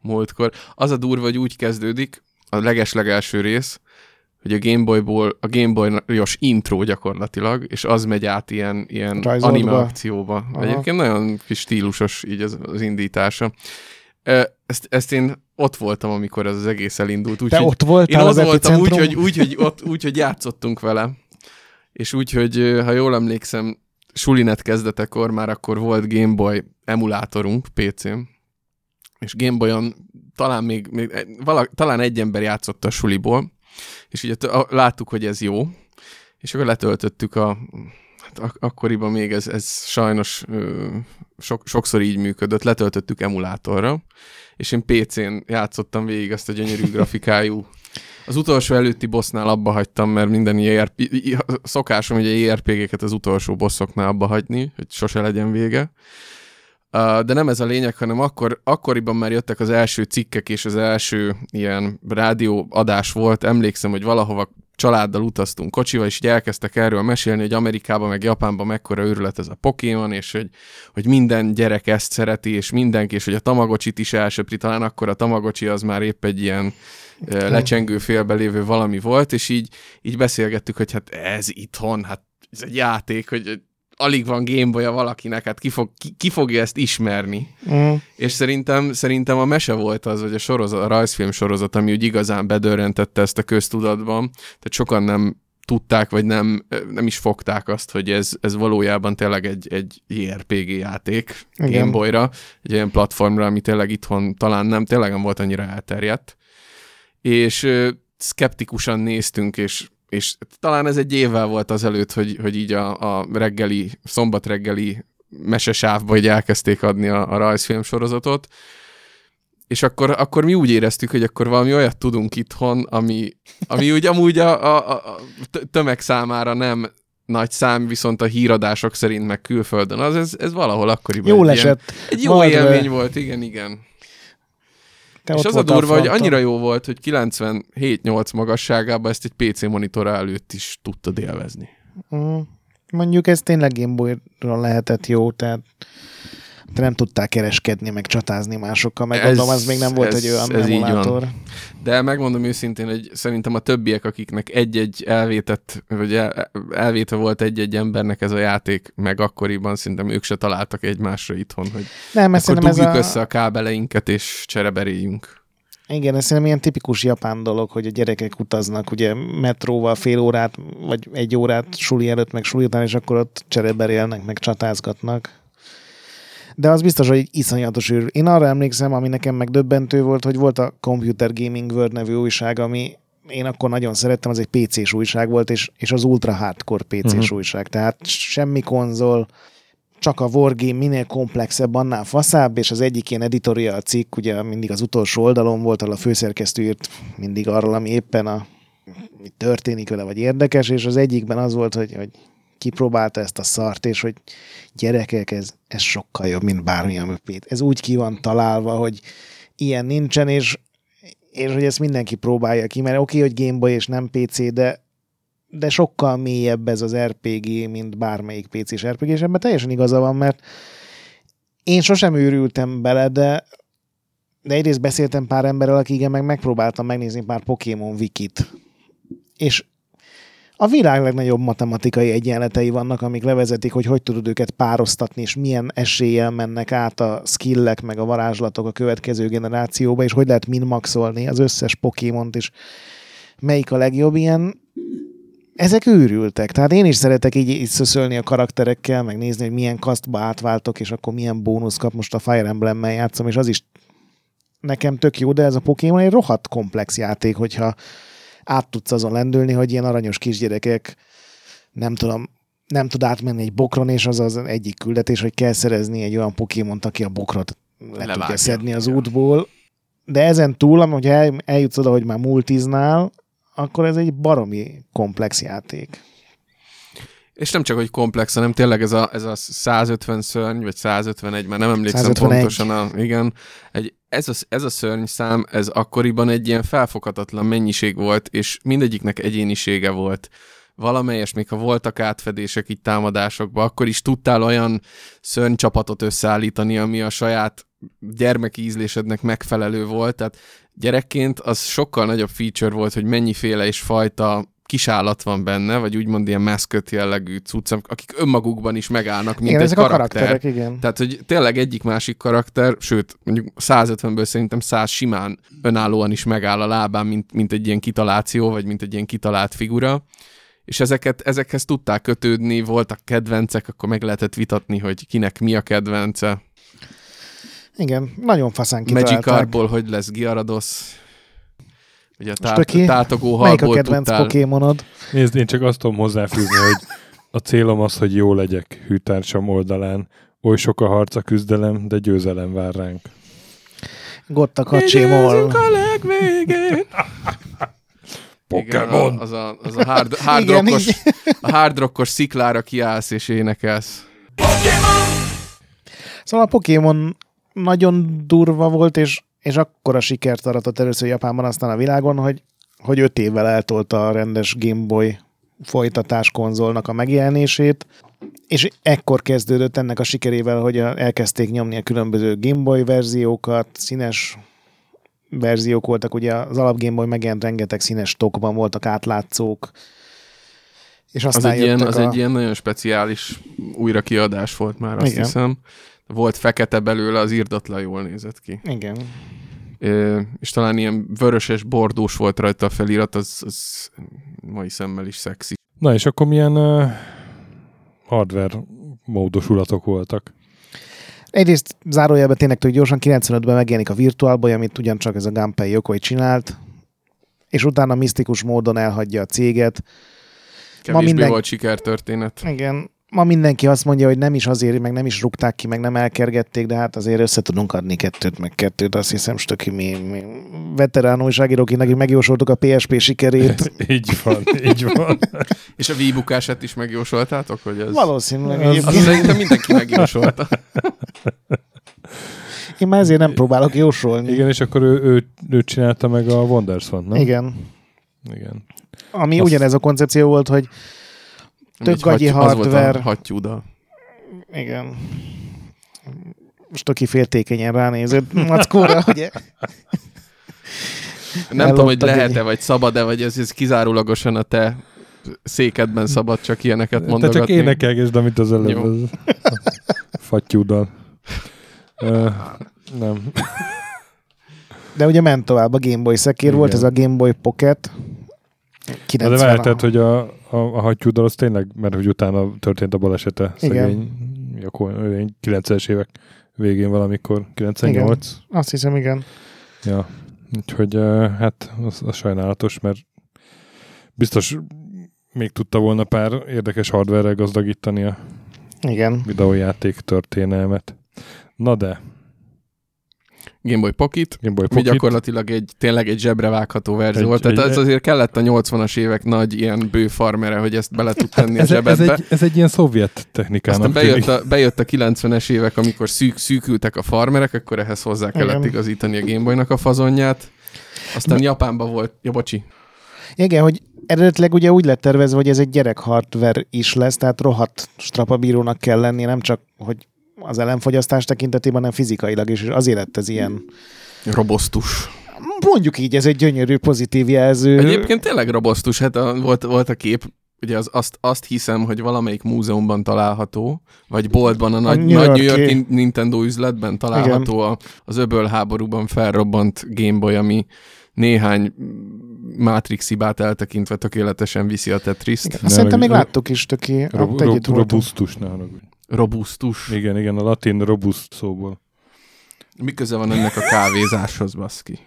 múltkor. Az a durva, hogy úgy kezdődik, a legeslegelső rész, hogy a Game Boy-os intro gyakorlatilag, és az megy át ilyen animációba. Aha. Egyébként nagyon kis stílusos így az indítása. Ezt én ott voltam, amikor ez az egész elindult. Úgy, te ott voltál az epicentrum? Én ott voltam, úgyhogy játszottunk vele. És úgyhogy, ha jól emlékszem, Sulinet kezdetekor már akkor volt Game Boy emulátorunk PC-n, és Gameboyon talán talán egy ember játszott a suliból, és ugye láttuk, hogy ez jó, és akkor letöltöttük akkoriban még ez sajnos sokszor így működött, letöltöttük emulátorra, és én PC-n játszottam végig azt a gyönyörű grafikájú. Az utolsó előtti bossnál abba hagytam, mert minden szokásom, ugye ERPG-ket az utolsó bosszoknál abba hagyni, hogy sose legyen vége. De nem ez a lényeg, hanem akkoriban már jöttek az első cikkek, és az első ilyen rádióadás volt. Emlékszem, hogy valahova családdal utaztunk kocsival, és így elkezdtek erről mesélni, hogy Amerikában meg Japánban mekkora őrület ez a Pokémon, és hogy minden gyerek ezt szereti, és mindenki, és hogy a Tamagotchit is elsöpri, talán akkor a Tamagotchi az már épp egy ilyen lecsengő félbe lévő valami volt, és így beszélgettük, hogy hát ez itthon, hát ez egy játék, hogy alig van Game Boy-a valakinek, hát ki fogja ezt ismerni. És szerintem a mese volt az, vagy a rajzfilm sorozat, ami úgy igazán bedörrentette ezt a köztudatban. Tehát sokan nem tudták, vagy nem is fogták azt, hogy ez valójában tényleg egy JRPG játék Game Boy-ra, egy olyan platformra, ami tényleg itthon tényleg nem volt annyira elterjedt. És szkeptikusan néztünk, és talán ez egy évvel volt azelőtt, hogy így a reggeli, szombat reggeli mesesávba így elkezdték adni a rajzfilm sorozatot, és akkor mi úgy éreztük, hogy akkor valami olyat tudunk itthon, ami úgy amúgy a tömeg számára nem nagy szám, viszont a híradások szerint meg külföldön. Ez valahol akkoriban jól esett. Egy jó élmény volt, igen. Te és az a durva, hogy annyira jó volt, hogy 97-8 magasságában ezt egy PC monitor előtt is tudtad élvezni. Mondjuk ez tényleg Game Boy-ra lehetett jó, tehát nem tudták kereskedni, meg csatázni másokkal, meg gondolom, az még nem volt egy olyan emulátor. De megmondom őszintén, hogy szerintem a többiek, akiknek egy-egy elvétett, vagy elvétve volt egy-egy embernek ez a játék, meg akkoriban szerintem ők se találtak egymásra itthon, hogy nem, akkor dugjuk össze a kábeleinket, és csereberéljünk. Igen, ez szerintem ilyen tipikus japán dolog, hogy a gyerekek utaznak, ugye metróval fél órát, vagy egy órát suli előtt, meg suli után, és akkor ott csereberélnek, meg csatázgatnak. De az biztos, hogy iszonyatos űr. Én arra emlékszem, ami nekem megdöbbentő volt, hogy volt a Computer Gaming World nevű újság, ami én akkor nagyon szerettem, az egy PC-s újság volt, és az ultra hardcore PC-s újság. Tehát semmi konzol, csak a wargame minél komplexebb, annál faszább, és az egyik ilyen editorial cikk, ugye mindig az utolsó oldalon volt, ahol a főszerkesztő írt mindig arról, ami éppen mi történik vele, vagy érdekes, és az egyikben az volt, hogy kipróbálta ezt a szart, és hogy gyerekek, ez sokkal jobb, mint bármi, ami pét. Ez úgy ki van találva, hogy ilyen nincsen, és hogy ezt mindenki próbálja ki, mert oké, hogy Game Boy és nem PC, de sokkal mélyebb ez az RPG, mint bármelyik PC-s RPG, és ebben teljesen igaza van, mert én sosem őrültem bele, de egyrészt beszéltem pár emberrel, aki igen, megpróbáltam megnézni pár Pokémon Wikit, és a világ legnagyobb matematikai egyenletei vannak, amik levezetik, hogy tudod őket pároztatni, és milyen eséllyel mennek át a skillek, meg a varázslatok a következő generációba, és hogy lehet minmaxolni az összes Pokémont, és melyik a legjobb ilyen. Ezek őrültek. Tehát én is szeretek így szöszölni a karakterekkel, meg nézni, hogy milyen kasztba átváltok, és akkor milyen bónusz kap. Most a Fire Emblemmel játszom, és az is nekem tök jó, de ez a Pokémon egy rohadt komplex játék, hogyha át tudsz azon lendülni, hogy ilyen aranyos kisgyerekek nem tud átmenni egy bokron, és az egyik küldetés, hogy kell szerezni egy olyan Pokémont, aki a bokrot le tudja szedni az útból. De ezen túl, hogyha eljutsz oda, hogy már multiznál, akkor ez egy baromi komplex játék. És nem csak, hogy komplex, hanem tényleg ez a 150 szörny, vagy 151, már nem emlékszem 151. Pontosan. Igen, ez a szörnyszám, ez akkoriban egy ilyen felfoghatatlan mennyiség volt, és mindegyiknek egyénisége volt. Valamelyes, még ha voltak átfedések így támadásokba, akkor is tudtál olyan szörnycsapatot összeállítani, ami a saját gyermeki ízlésednek megfelelő volt. Tehát gyerekként az sokkal nagyobb feature volt, hogy mennyiféle és fajta kisállat van benne, vagy úgymond ilyen maszkot jellegű cuccam, akik önmagukban is megállnak, mint igen, egy karakter. Karakterek, igen. Tehát, hogy tényleg egyik-másik karakter, sőt, mondjuk 150-ből szerintem 100 simán önállóan is megáll a lábán, mint egy ilyen kitaláció, vagy mint egy ilyen kitalált figura. És ezekhez tudták kötődni, voltak kedvencek, akkor meg lehetett vitatni, hogy kinek mi a kedvence. Igen, nagyon faszán kitalálták. Magikarpból hogy lesz Gyarados? Ugye tátogó halból melyik a kedvenc tudtál... Pokémonod? Nézd, én csak azt tudom hozzáfűzni, hogy a célom az, hogy jó legyek hűtársam oldalán. Oly sok a harca küzdelem, de győzelem vár ránk. Gotta kacsimol. Nézzünk a legvégén. Pokémon. Igen, az a hard rockos sziklára kiállsz és énekelsz. Pokémon! Szóval a Pokémon nagyon durva volt, és akkora sikert aratott először Japánban, aztán a világon, hogy 5 évvel eltolta a rendes Game Boy folytatás konzolnak a megjelenését, és ekkor kezdődött ennek a sikerével, hogy elkezdték nyomni a különböző Game Boy verziókat, színes verziók voltak, ugye az alap Game Boy megjelent rengeteg színes tokban, voltak átlátszók, és aztán egy ilyen nagyon speciális újrakiadás volt már, azt hiszem. Volt fekete belőle, az irdatlan jól nézett ki. Igen. És talán ilyen vöröses, bordós volt rajta a felirat, az mai szemmel is szexi. Na és akkor milyen hardware módosulatok voltak? Egyrészt zárójelben tényleg tök gyorsan, 95-ben megjelenik a Virtual Boy, amit ugyancsak ez a Gunpei Yokoi csinált, és utána misztikus módon elhagyja a céget. Kevésbé volt sikertörténet. Igen. ma mindenki azt mondja, hogy nem is azért, meg nem is rúgták ki, meg nem elkergették, de hát azért össze tudunk adni kettőt, azt hiszem, stöki mi veterán újságírók, akik megjósoltuk a PSP sikerét. Így van. És a Wii bukását is megjósoltátok? Hogy ez... Valószínűleg. Azt szerintem mindenki megjósolta. Én már ezért nem próbálok jósolni. Igen, és akkor ő csinálta meg a Wonderswan, nem? Igen. Ami ugyanez a koncepció volt, hogy tök gagyi hardware. Az volt a igen. Most aki féltékenyen ránézett mackóra, ugye? Nem tudom, hogy lehet-e, vagy szabad-e, vagy ez kizárólagosan a te székedben szabad csak ilyeneket mondogatni. Te csak énekelgesd, amit az előbb. Fattyúdal. Nem. De ugye ment tovább, a Game Boy szekér volt, ez a Game Boy Pocket. 90. De lehetett, hogy a hattyúddal az tényleg, mert hogy utána történt a balesete. Szegény, akkor 90-es évek végén valamikor, 98. Igen. Azt hiszem, igen. Ja, úgyhogy hát az sajnálatos, mert biztos még tudta volna pár érdekes hardware-rel gazdagítani a videójáték történelmet. Na de... Game Boy Pocket. Mi gyakorlatilag tényleg egy zsebre vágható verzió volt. Tehát ez azért kellett a 80-as évek nagy ilyen bőfarmere, hogy ezt bele tud tenni a zsebedbe. Ez egy ilyen szovjet technikának. Aztán bejött a 90-es évek, amikor szűkültek a farmerek, akkor ehhez hozzá kellett igazítani a Game Boynak a fazonját. Aztán Japánban volt. Ja, bocsi. Igen, hogy eredetileg ugye úgy lett tervezve, hogy ez egy gyerek hardware is lesz, tehát rohadt strapabírónak kell lenni, nem csak, hogy az ellenfogyasztás tekintetében, nem fizikailag is, és azért lett ez ilyen... robosztus. Mondjuk így, ez egy gyönyörű, pozitív jelző. Egyébként tényleg robosztus, hát volt a kép, ugye azt hiszem, hogy valamelyik múzeumban található, vagy boltban, a New York Nintendo üzletben található az öbölháborúban felrobbant Game Boy, ami néhány Matrix hibát eltekintve tökéletesen viszi a Tetriszt. Szerintem még láttuk is, töké. Robusztus, ne haragudj. Robusztus. Igen, a latin robust szóból. Mi köze van ennek a kávézáshoz, baszki?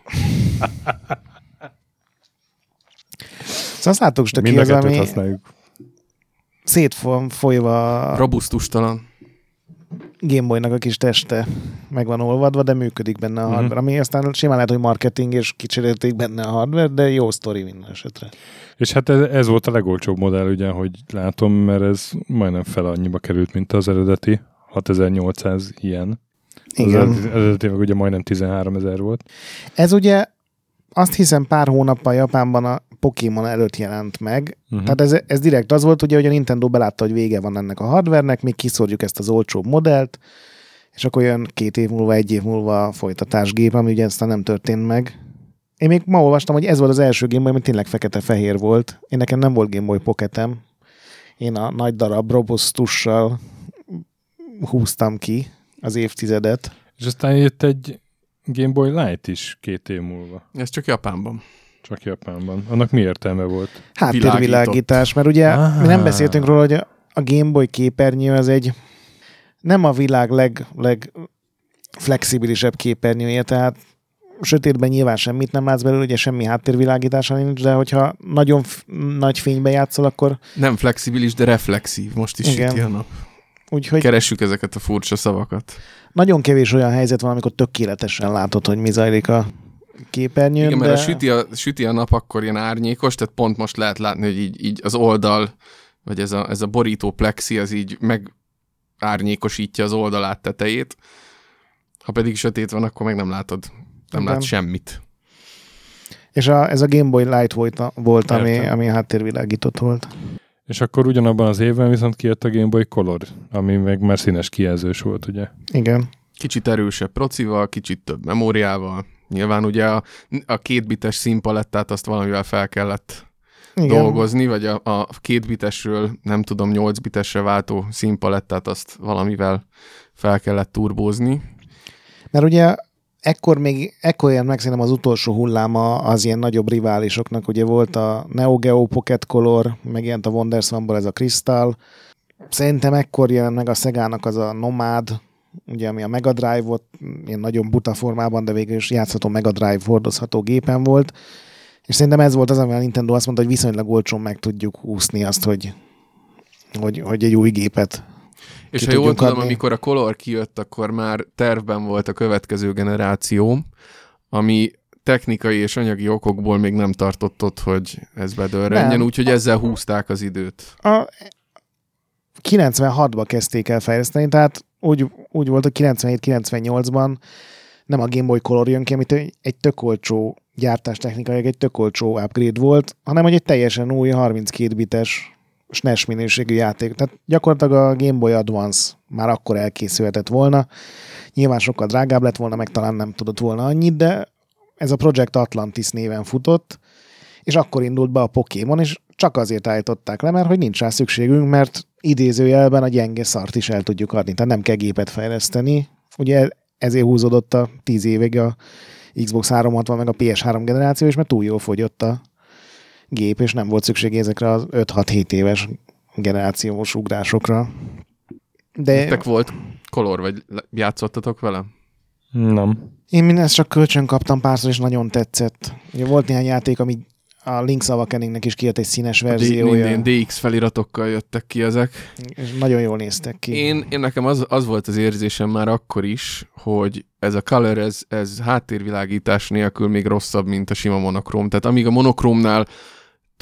Szóval azt látok, stöki, az, ami használjuk. Szétfolyva... robusztustalan. Game Boy-nak a kis teste meg van olvadva, de működik benne a hardware. Ami aztán simán lehet, hogy marketing, és kicserélték benne a hardware, de jó sztori minden esetre. És hát ez volt a legolcsóbb modell, ugye, hogy látom, mert ez majdnem fel annyiba került, mint az eredeti. 6800 ilyen. Igen. Az eredeti meg ugye majdnem 13 000 volt. Ez ugye azt hiszem pár hónappal Japánban a Pokémon előtt jelent meg. Tehát ez direkt az volt, ugye, hogy a Nintendo belátta, hogy vége van ennek a hardware-nek, még kiszorjuk ezt az olcsóbb modellt, és akkor jön 2 év múlva, 1 év múlva a folytatásgép, ami ugye aztán nem történt meg. Én még ma olvastam, hogy ez volt az első Game Boy, ami tényleg fekete-fehér volt. Én nekem nem volt Game Boy Pocketem. Én a nagy darab robusztussal húztam ki az évtizedet. És aztán jött egy Game Boy Light is 2 év múlva. Ez csak Japánban. Annak mi értelme volt? Háttérvilágítás, mert ugye mi nem beszéltünk róla, hogy a Game Boy képernyő az egy nem a világ legflexibilisebb képernyője, tehát sötétben nyilván semmit nem látsz belőle, ugye semmi háttérvilágítása nincs, de hogyha nagyon nagy fényben játszol, akkor... Nem flexibilis, de reflexív. Most is süti a nap. Úgyhogy... keressük ezeket a furcsa szavakat. Nagyon kevés olyan helyzet van, amikor tökéletesen látod, hogy mi zajlik a képernyőn. Igen, mert süti a nap, akkor ilyen árnyékos, tehát pont most lehet látni, hogy így az oldal, vagy ez a borító plexi, az így megárnyékosítja az oldalát, tetejét. Ha pedig sötét van, akkor meg nem látod. Nem látsz semmit. És ez a Game Boy Light volt ami háttérvilágított volt. És akkor ugyanabban az évben viszont kijött a Game Boy Color, ami meg már színes kijelzős volt, ugye? Igen. Kicsit erősebb procival, kicsit több memóriával. Nyilván ugye a 2 bites színpalettát azt valamivel fel kellett dolgozni, vagy a 2 bitesről, nem tudom, 8 bitesre váltó színpalettát azt valamivel fel kellett turbózni. Mert ugye ekkor jön meg szerintem az utolsó hulláma az ilyen nagyobb riválisoknak, ugye volt a Neo Geo Pocket Color, megjelent a Wonderswanból ez a Crystal. Szerintem ekkor jön meg a Sega-nak az a Nomad, ugye, ami a Mega Drive-ot, ilyen nagyon buta formában, de végül is játszható Mega Drive hordozható gépen volt. És szerintem ez volt az, amivel a Nintendo azt mondta, hogy viszonylag olcsón meg tudjuk úszni azt, hogy hogy egy új gépet. És ha jól tudom, amikor a Color kijött, akkor már tervben volt a következő generáció, ami technikai és anyagi okokból még nem tartott ott, hogy ez bedörrenjen, úgyhogy ezzel húzták az időt. 96-ban kezdték el fejleszteni, tehát úgy volt, hogy 97-98-ban nem a Game Boy Color jön ki, amit egy tök olcsó gyártástechnikailag egy tök olcsó upgrade volt, hanem hogy egy teljesen új 32 bites SNES minőségű játék. Tehát gyakorlatilag a Game Boy Advance már akkor elkészülhetett volna. Nyilván sokkal drágább lett volna, meg talán nem tudott volna annyit, de ez a Project Atlantis néven futott, és akkor indult be a Pokémon, és csak azért állították le, mert hogy nincs rá szükségünk, mert idézőjelben a gyenge szart is el tudjuk adni, tehát nem kell gépet fejleszteni. Ugye ezért húzódott a 10 évig a Xbox 360 meg a PS3 generáció, és mert túl jól fogyott a gép, és nem volt szükség ezekre az 5-6-7 éves generációs ugrásokra. De... nektek volt Color, vagy játszottatok vele? Nem. Én mindezt csak kölcsön kaptam párszor, és nagyon tetszett. Ugye volt néhány játék, ami a Link's Awakening-nek is kijött egy színes verziója. DX feliratokkal jöttek ki ezek. És nagyon jól néztek ki. Én nekem az volt az érzésem már akkor is, hogy ez a Color, ez háttérvilágítás nélkül még rosszabb, mint a sima monokróm. Tehát amíg a monokrómnál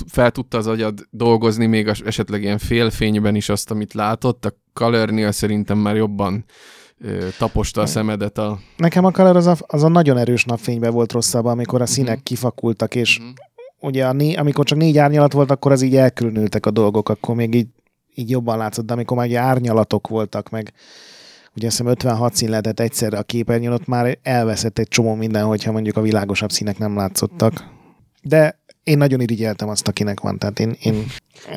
fel tudta az agyad dolgozni, még esetleg ilyen félfényben is azt, amit látott, a Colornél szerintem már jobban taposta a szemedet a... Nekem a Color az a nagyon erős napfényben volt rosszabb, amikor a színek kifakultak, és ugye amikor csak 4 árnyalat volt, akkor az így elkülönültek a dolgok, akkor még így jobban látszott, de amikor már ugye árnyalatok voltak, meg ugye azt hiszem 56 szín lehetett egyszerre a képernyőn, ott már elveszett egy csomó minden, hogyha mondjuk a világosabb színek nem látszottak. De én nagyon irigyeltem azt, akinek van, tehát én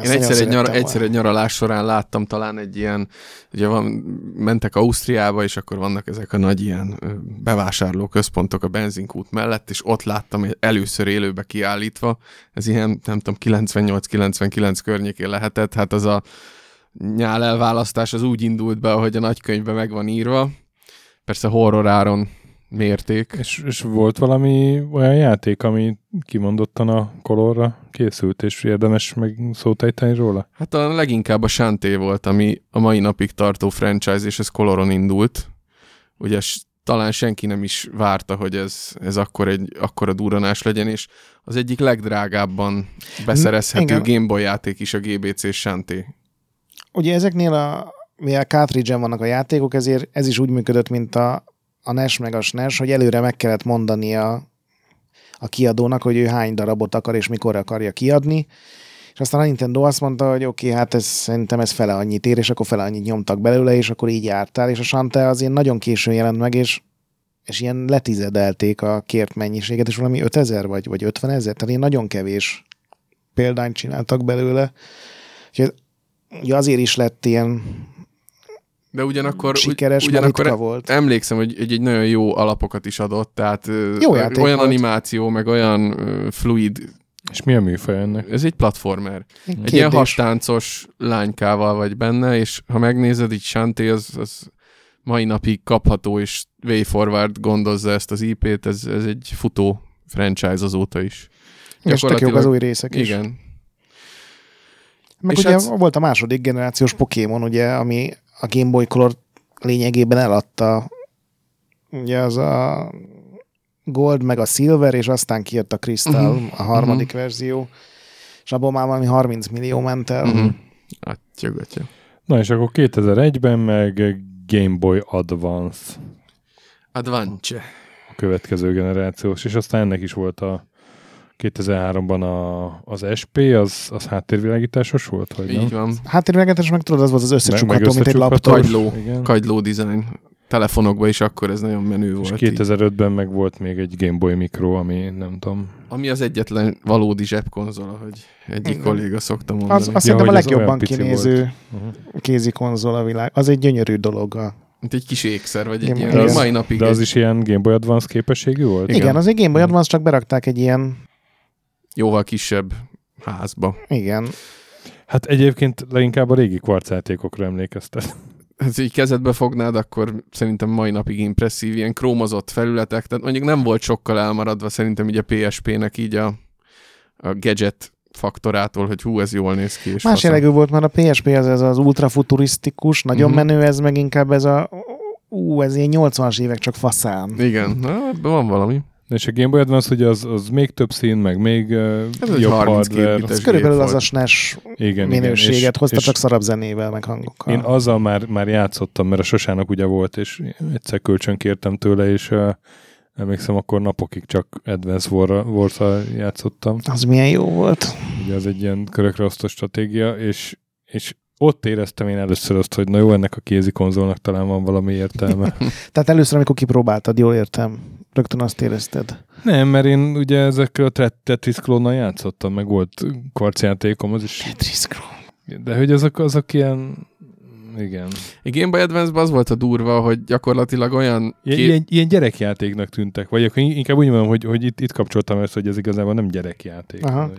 egyszer egy nyaralás során láttam talán egy ilyen, ugye mentek Ausztriába, és akkor vannak ezek a nagy ilyen bevásárló központok a benzinkút mellett, és ott láttam először élőbe kiállítva, ez ilyen, nem tudom, 98-99 környékén lehetett, hát az a nyál elválasztás az úgy indult be, ahogy a nagykönyvben meg van írva, persze horror áron mérték. És volt valami olyan játék, ami kimondottan a Colorra készült, és érdemes meg szót ejteni róla? Hát a leginkább a Shantae volt, ami a mai napig tartó franchise, és ez Coloron indult. Ugye talán senki nem is várta, hogy ez akkora durranás legyen, és az egyik legdrágábban beszerezhető Game Boy játék is a GBC Shantae. Ugye ezeknél mivel cartridge-en vannak a játékok, ezért ez is úgy működött, mint a NES meg a SNES, hogy előre meg kellett mondani a kiadónak, hogy ő hány darabot akar, és mikor akarja kiadni, és aztán a Nintendo azt mondta, hogy oké, hát szerintem ez fele annyit ér, és akkor fele annyit nyomtak belőle, és akkor így jártál, és a Shantae az ilyen nagyon későn jelent meg, és ilyen letizedelték a kért mennyiséget, és valami 5000 vagy 50 000, tehát ilyen nagyon kevés példányt csináltak belőle, úgyhogy ugye azért is lett ilyen de ugyanakkor volt. Emlékszem, hogy egy nagyon jó alapokat is adott, tehát olyan volt. Animáció, meg olyan fluid. És mi a műfaj ennek? Ez egy platformer. Kérdés. Egy ilyen hastáncos lánykával vagy benne, és ha megnézed, így Shantae az mai napig kapható, és WayForward gondozza ezt az IP-t, ez egy futó franchise azóta is. És tök jók az új részek is. Igen. Meg és ugye volt a második generációs Pokémon, ugye, ami a Game Boy Color lényegében eladta, ugye az a Gold, meg a Silver, és aztán kijött a Crystal, a harmadik verzió, és abból már valami 30 millió ment el. Atya. Na és akkor 2001-ben meg Game Boy Advance. A következő generációs, és aztán ennek is volt a 2003-ban az SP, az háttérvilágításos volt? Vagy így van. Háttérvilágításos, meg tudod, az volt az összecsukható, mint egy laptop. Kagyló design. Telefonokban is akkor ez nagyon menő volt. És 2005-ben így. Meg volt még egy Game Boy Micro, ami nem tudom. Ami az egyetlen valódi zsebkonzol, ahogy egyik kolléga szokta mondani. Azt szerintem a legjobban kinéző kézi konzol a világ. Az egy gyönyörű dolog mint egy kis ékszer, vagy egy ilyen mai napig. De az is ilyen Game Boy Advance képességű volt? Igen, az egy Game Boy Advance, csak berakták egy ilyen jóval kisebb házba. Igen. Hát egyébként leginkább a régi kvarcjátékokra emlékeztet. Hát így kezedbe fognád, akkor szerintem mai napig impresszív, ilyen krómozott felületek, tehát mondjuk nem volt sokkal elmaradva szerintem így a PSP-nek így a gadget faktorától, hogy hú, ez jól néz ki. És más jellegű volt már a PSP, ez az ultrafuturisztikus, nagyon menő, ez meg inkább ez a ez ilyen 80-as évek csak faszán. Igen, na, van valami. És a Game Boy Advance ugye az még több szín, meg még jobb hardware. Ez körülbelül az a SNES minőséget hozta, csak szarabb zenével, meg hangokkal. Én azzal már játszottam, mert a Sosának ugye volt, és egyszer kölcsönkértem tőle, és emlékszem, akkor napokig csak Advance Wars-ra játszottam. Az milyen jó volt. Ugye az egy ilyen körökre osztott stratégia, és ott éreztem én először azt, hogy na jó, ennek a kézi konzolnak talán van valami értelme. Tehát először, amikor kipróbáltad, jól értem, rögtön azt érezted? Nem, mert én ugye ezekkel a Tetris klónnal játszottam, meg volt kvarcjátékom, az is... Tetris klón. De hogy azok ilyen... Igen. A Game Boy Advance-ban az volt a durva, hogy gyakorlatilag olyan... Ilyen gyerekjátéknak tűntek, vagy akkor inkább úgy mondom, hogy itt kapcsoltam ezt, hogy ez igazából nem gyerekjáték. Aha.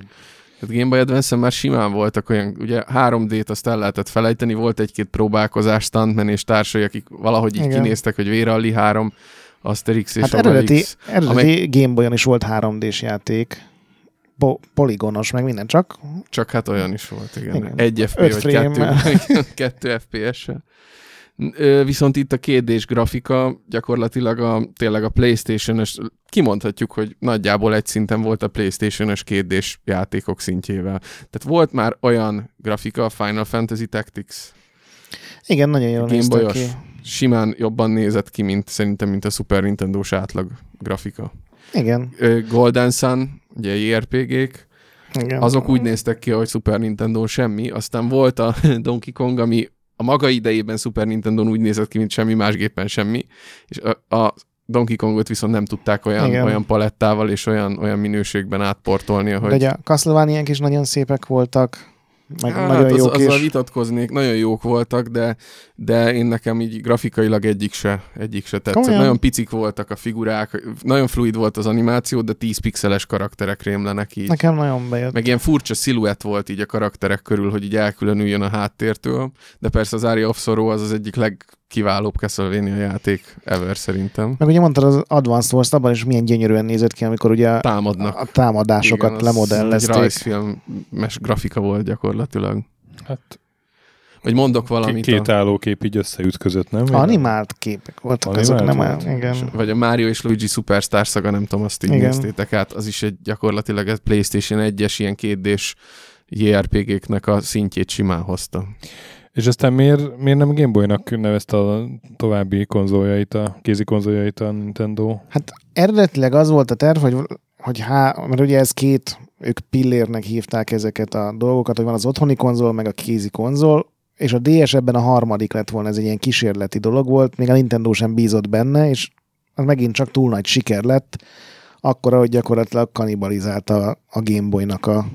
Tehát Game Boy Advance-en már simán voltak olyan, ugye 3D-t azt el lehetett felejteni, volt egy-két próbálkozás, stuntmen és társai, akik valahogy így kinéztek, hogy Véralli 3, Asterix és Obelix. Hát eredeti Game Boy-on is volt 3D-s játék, poligonos, meg minden, csak... Csak hát olyan is volt, igen. 1 FP vagy 2 FPS-sel. Viszont itt a 2D-s grafika gyakorlatilag tényleg a PlayStation-ös, kimondhatjuk, hogy nagyjából egy szinten volt a PlayStation-ös 2D-s játékok szintjével. Tehát volt már olyan grafika, Final Fantasy Tactics. Igen, nagyon jól néztek ki. Simán jobban nézett ki, mint a Super Nintendo-s átlag grafika. Igen. Golden Sun, ugye JRPG-k. Igen. Azok úgy néztek ki, ahogy Super Nintendo semmi. Aztán volt a Donkey Kong, ami a maga idejében Super Nintendon úgy nézett ki, mint semmi más gépen semmi, és a Donkey Kongot viszont nem tudták olyan palettával és olyan minőségben átportolni, hogy... De a Castlevaniák is nagyon szépek voltak, meg nagyon jók is. Azzal vitatkoznék, nagyon jók voltak, de én nekem így grafikailag egyik se tetszett. Olyan. Nagyon picik voltak a figurák, nagyon fluid volt az animáció, de 10 pixeles karakterek rémlenek így. Nekem nagyon bejött. Meg ilyen furcsa sziluett volt így a karakterek körül, hogy így elkülönüljön a háttértől, de persze az Aria of Sorrow az egyik legkiválóbb Castlevania játék ever szerintem. Meg ugye mondtad az Advanced Wars, abban is milyen gyönyörűen nézett ki, amikor ugye a támadásokat lemodellezték. Igen, rajzfilmes grafika volt gyakorlatilag. Hát... Vagy mondok valamit. Két állókép így összeütközött, nem? Animált képek voltak, azok nem áll. Vagy a Mario és Luigi Superstar saga, nem tudom, azt így néztétek át. Az is egy gyakorlatilag egy PlayStation 1-es ilyen 2D-s JRPG-knek a szintjét simán hozta. És aztán miért nem Game Boy-nak nevezte a további konzoljait, a kézi konzoljait a Nintendo? Hát eredetileg az volt a terv, mert ugye ez ők pillérnek hívták ezeket a dolgokat, hogy van az otthoni konzol, meg a kézi konzol, és a DS ebben a harmadik lett volna, ez egy ilyen kísérleti dolog volt, még a Nintendo sem bízott benne, és az megint csak túl nagy siker lett, akkora, hogy gyakorlatilag kanibalizálta a Game Boy-nak a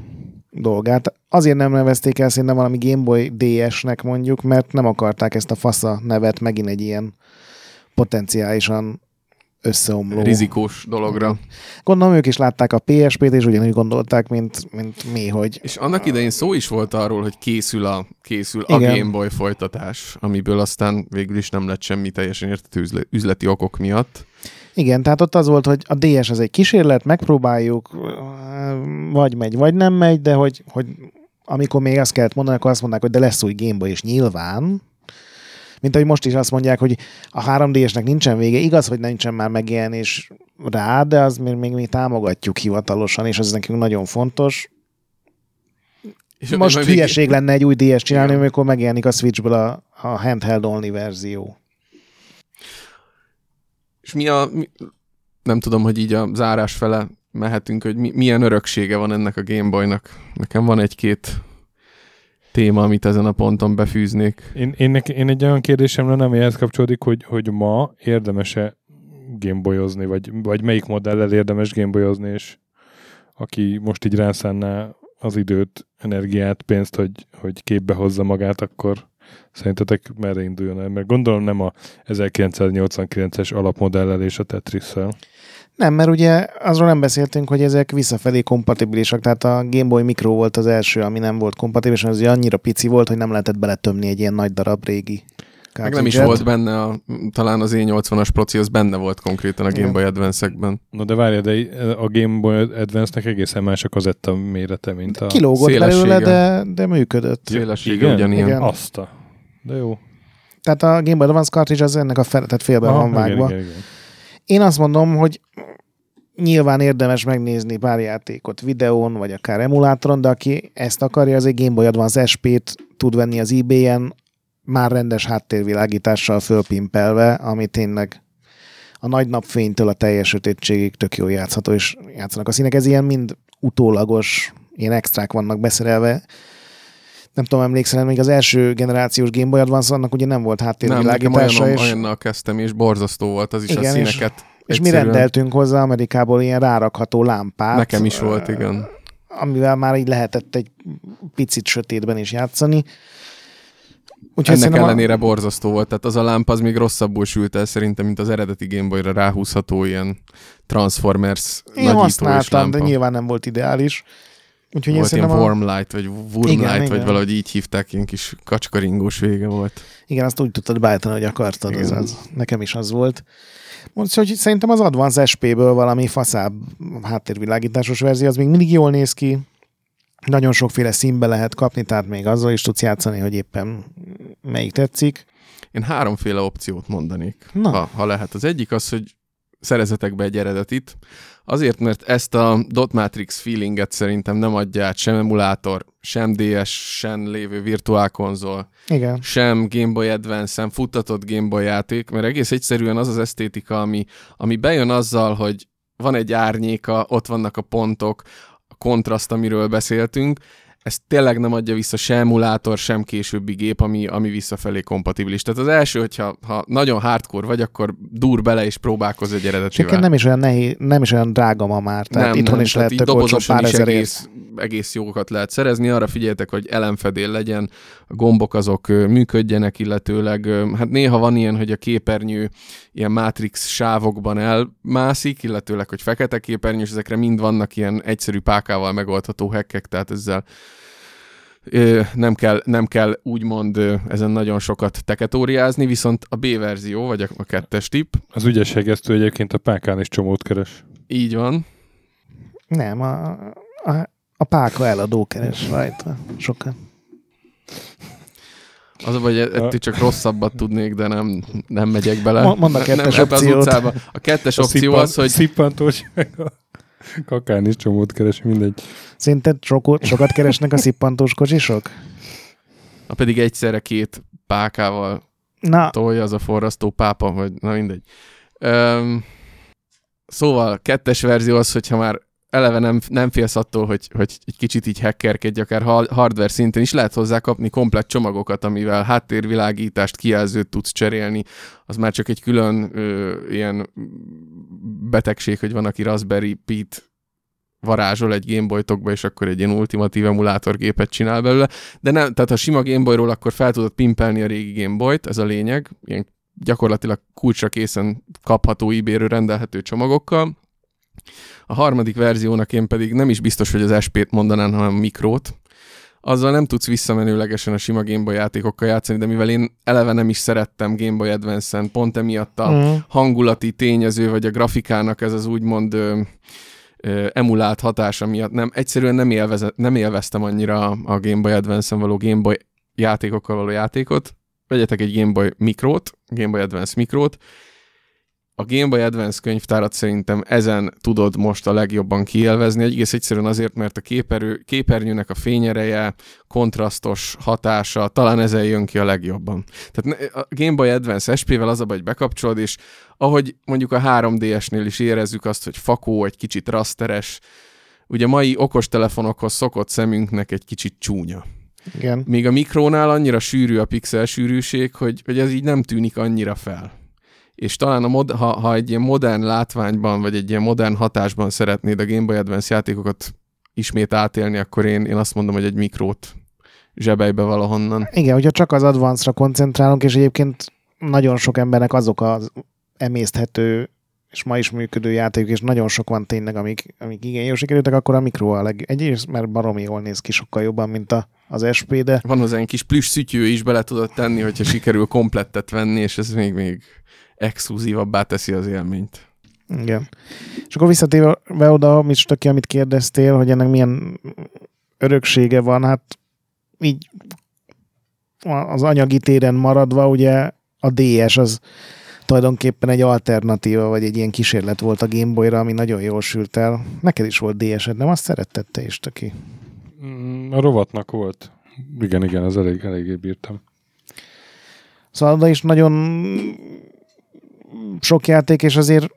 dolgát. Azért nem nevezték el szerintem valami Game Boy DS-nek mondjuk, mert nem akarták ezt a fasza nevet megint egy ilyen potenciálisan összeomló. Rizikós dologra. Gondolom, ők is látták a PSP-t, és ugyanúgy gondolták, mint mi, hogy... És annak idején szó is volt arról, hogy készül a Game Boy folytatás, amiből aztán végül is nem lett semmi teljesen értető üzleti okok miatt. Igen, tehát ott az volt, hogy a DS az egy kísérlet, megpróbáljuk, vagy megy, vagy nem megy, de hogy amikor még azt kellett mondani, akkor azt mondták, hogy de lesz új Game Boy, és nyilván... Mint ahogy most is azt mondják, hogy a 3D-esnek nincsen vége. Igaz, hogy nincsen már megjelenés rá, de az még mi támogatjuk hivatalosan, és ez nekünk nagyon fontos. És most hülyeség lenne egy új DS csinálni, amikor megjelenik a Switchből a handheld only verzió. És nem tudom, hogy így a zárás fele mehetünk, hogy milyen öröksége van ennek a Game Boy-nak. Nekem van egy-két téma, amit ezen a ponton befűznék. Én egy olyan kérdésemre nem ehhez kapcsolódik, hogy ma érdemes-e Gameboyozni, vagy melyik modellel érdemes Gameboyozni, és aki most így rászánná az időt, energiát, pénzt, hogy képbe hozza magát, akkor szerintetek merre induljon el? Mert gondolom nem a 1989-es alapmodellel és a Tetrisszel. Nem, mert ugye azról nem beszéltünk, hogy ezek visszafelé kompatibilisak, tehát a Game Boy Micro volt az első, ami nem volt kompatibilis, az annyira pici volt, hogy nem lehetett beletömni egy ilyen nagy darab régi kártyát. Meg nem is volt benne, talán az E80-as proci, az benne volt konkrétan a Game Boy Advance-ekben. Na de várjál, de a Game Boy Advance-nek egészen más a kazetta mérete, mint a kilógott belőle, de működött. Szélessége ugyanilyen. Igen. Azta. De jó. Tehát a Game Boy Advance cartridge az ennek a tehát félben van vágva. Igen. Én azt mondom, hogy nyilván érdemes megnézni pár játékot videón, vagy akár emulátoron, de aki ezt akarja, az egy Game Boy Advance SP-t tud venni az eBay-en, már rendes háttérvilágítással fölpimpelve, ami tényleg a nagy napfénytől a teljes sötétségig tök jól játszható, és játszanak a színek. Ez ilyen mind utólagos, ilyen extrák vannak beszerelve. Nem tudom, emlékszel, még az első generációs Game Boy Advance, annak ugye nem volt háttérvilágítása. Nem, olyannal kezdtem, és borzasztó volt az is, igen, a színeket. És mi rendeltünk hozzá Amerikából ilyen rárakható lámpát. Nekem is volt, igen. Amivel már így lehetett egy picit sötétben is játszani. Úgyhogy ennek ellenére borzasztó volt. Tehát az a lámpa az még rosszabbul sült el szerintem, mint az eredeti Game Boy-ra ráhúzható ilyen Transformers én nagyító használtam, és lámpa. De nyilván nem volt ideális. Úgyhogy volt ilyen Warmlight, vagy Wurmlight, vagy valahogy így hívták, ilyen kis kacskaringós vége volt. Igen, azt úgy tudtad beállítani, hogy akartad. Az. Nekem is az volt. Mondja, hogy szerintem az Advance SP-ből valami faszább háttérvilágításos verzió, az még mindig jól néz ki. Nagyon sokféle színbe lehet kapni, tehát még azzal is tudsz játszani, hogy éppen melyik tetszik. Én háromféle opciót mondanék, ha lehet. Az egyik az, hogy szerezzetek be egy eredetit. Azért, mert ezt a dot matrix feelinget szerintem nem adja át sem emulátor, sem DS, sem lévő virtuálkonzol, sem Game Boy Advance, sem futtatott Game Boy játék, mert egész egyszerűen az az esztétika, ami bejön azzal, hogy van egy árnyéka, ott vannak a pontok, a kontraszt, amiről beszéltünk, ezt tényleg nem adja vissza se emulátor, sem későbbi gép, ami visszafelé kompatibilis. Tehát az első, hogyha nagyon hardcore vagy, akkor dur bele és próbálkozz egy eredetivel. Nem is olyan nehéz, nem is olyan drága ma már. Tehát nem, itthon nem, is lehet tök olcsó pár ezer egész jókat lehet szerezni. Arra figyeltek, hogy elemfedél legyen, a gombok azok működjenek, illetőleg hát néha van ilyen, hogy a képernyő ilyen matrix sávokban elmászik, illetőleg, hogy fekete képernyő, és ezekre mind vannak ilyen egyszerű pákával megoldható hackek, tehát ezzel nem kell úgymond ezen nagyon sokat teketóriázni, viszont a B-verzió, vagy a kettes tipp. Az ügyességesztő egyébként a pákán is csomót keres. Így van. Nem, a páka eladó keres rajta sokan. Az a baj, ettől csak rosszabbat tudnék, de nem megyek bele. Mondd a kettes opciót. A kettes opció az, hogy... Szippantós kakán is csomót keres, mindegy. Szerinted sokat keresnek a szippantós kocsisok? Na pedig egyszerre két pákával tolja az a forrasztó pápa, vagy na mindegy. Szóval kettes verzió az, hogyha már eleve nem félsz attól, hogy egy kicsit így hackerkedj, akár hardware szinten is lehet hozzá kapni komplett csomagokat, amivel háttérvilágítást, kijelzőt tudsz cserélni. Az már csak egy külön ilyen betegség, hogy van, aki Raspberry Pi-t varázsol egy Gameboy-tokba, és akkor egy ilyen ultimatív emulátorgépet csinál belőle. De nem, tehát ha sima Gameboyról, akkor fel tudod pimpelni a régi Gameboyt, ez a lényeg. Ilyen gyakorlatilag kulcsra készen kapható, eBay-ről rendelhető csomagokkal. A harmadik verziónak én pedig nem is biztos, hogy az SP-t mondanám, hanem a mikrót. Azzal nem tudsz visszamenőlegesen a sima Game Boy játékokkal játszani, de mivel én eleve nem is szerettem Game Boy Advance-en, pont emiatt a hangulati tényező, vagy a grafikának ez az úgymond emulált hatása miatt egyszerűen nem élveztem annyira a Game Boy Advance-en való Game Boy játékokkal való játékot. Vegyetek egy Game Boy mikrót, Game Boy Advance mikrót. A Game Boy Advance könyvtárat szerintem ezen tudod most a legjobban kielvezni. Egész egyszerűen azért, mert a képernyőnek a fényereje, kontrasztos hatása, talán ezen jön ki a legjobban. Tehát a Game Boy Advance SP-vel az a baj, hogy bekapcsolod, és ahogy mondjuk a 3DS-nél is érezzük azt, hogy fakó, egy kicsit rasteres, ugye mai okostelefonokhoz szokott szemünknek egy kicsit csúnya. Igen. Míg a mikrónál annyira sűrű a pixel sűrűség, hogy ez így nem tűnik annyira fel. És talán ha egy ilyen modern látványban, vagy egy ilyen modern hatásban szeretnéd a Game Boy Advance játékokat ismét átélni, akkor én azt mondom, hogy egy mikrót zsebejbe valahonnan. Igen, hogyha csak az Advance-ra koncentrálunk, és egyébként nagyon sok embernek azok az emészthető és ma is működő játék, és nagyon sok van tényleg, amik igen jól sikerültek, akkor a mikro a egyrészt már baromi jól néz ki, sokkal jobban, mint az SP, de... Van hozzá egy kis plüss szütyő is, bele tudod tenni, hogyha sikerül komplettet venni, és ez még exkluzívabbá teszi az élményt. Igen. És akkor visszatérve oda, amit kérdeztél, hogy ennek milyen öröksége van, hát így az anyagi téren maradva, ugye a DS az tulajdonképpen egy alternatíva, vagy egy ilyen kísérlet volt a Game Boy-ra, ami nagyon jól sült el. Neked is volt DS-ed, nem? Azt szeretted te is, Töki? A rovatnak volt. Igen, az eléggé bírtam. Szóval oda is nagyon sok játék, és azért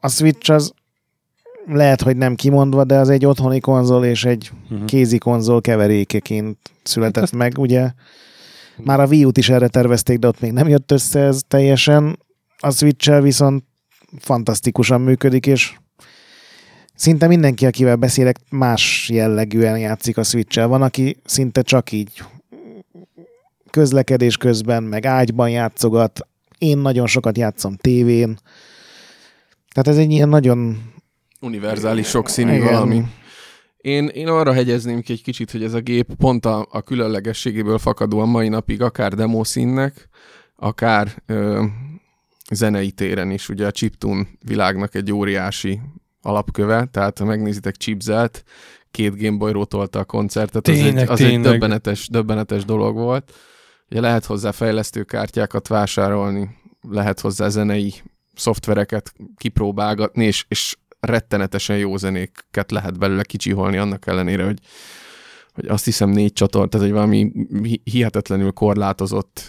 a Switch az lehet, hogy nem kimondva, de az egy otthoni konzol és egy kézi konzol keverékeként született meg, ugye? Már a Wii U-t is erre tervezték, de ott még nem jött össze ez teljesen. A Switch-el viszont fantasztikusan működik, és szinte mindenki, akivel beszélek, más jellegűen játszik a Switch-el. Van, aki szinte csak így közlekedés közben, meg ágyban játszogat. Én nagyon sokat játszom tévén. Tehát ez egy ilyen nagyon... univerzális, sokszínű valami. Én arra hegyezném ki egy kicsit, hogy ez a gép pont a különlegességéből fakadóan mai napig akár demószínnek, akár zenei téren is. Ugye a chiptune világnak egy óriási alapköve, tehát ha megnézitek Chipzelt, 2 Game Boy-ról tolta a koncertet, az egy döbbenetes dolog volt. Ugye lehet hozzá fejlesztőkártyákat vásárolni, lehet hozzá zenei szoftvereket kipróbálgatni, és rettenetesen jó zenéket lehet belőle kicsiholni, annak ellenére, hogy azt hiszem 4 csatorna, tehát hogy valami hihetetlenül korlátozott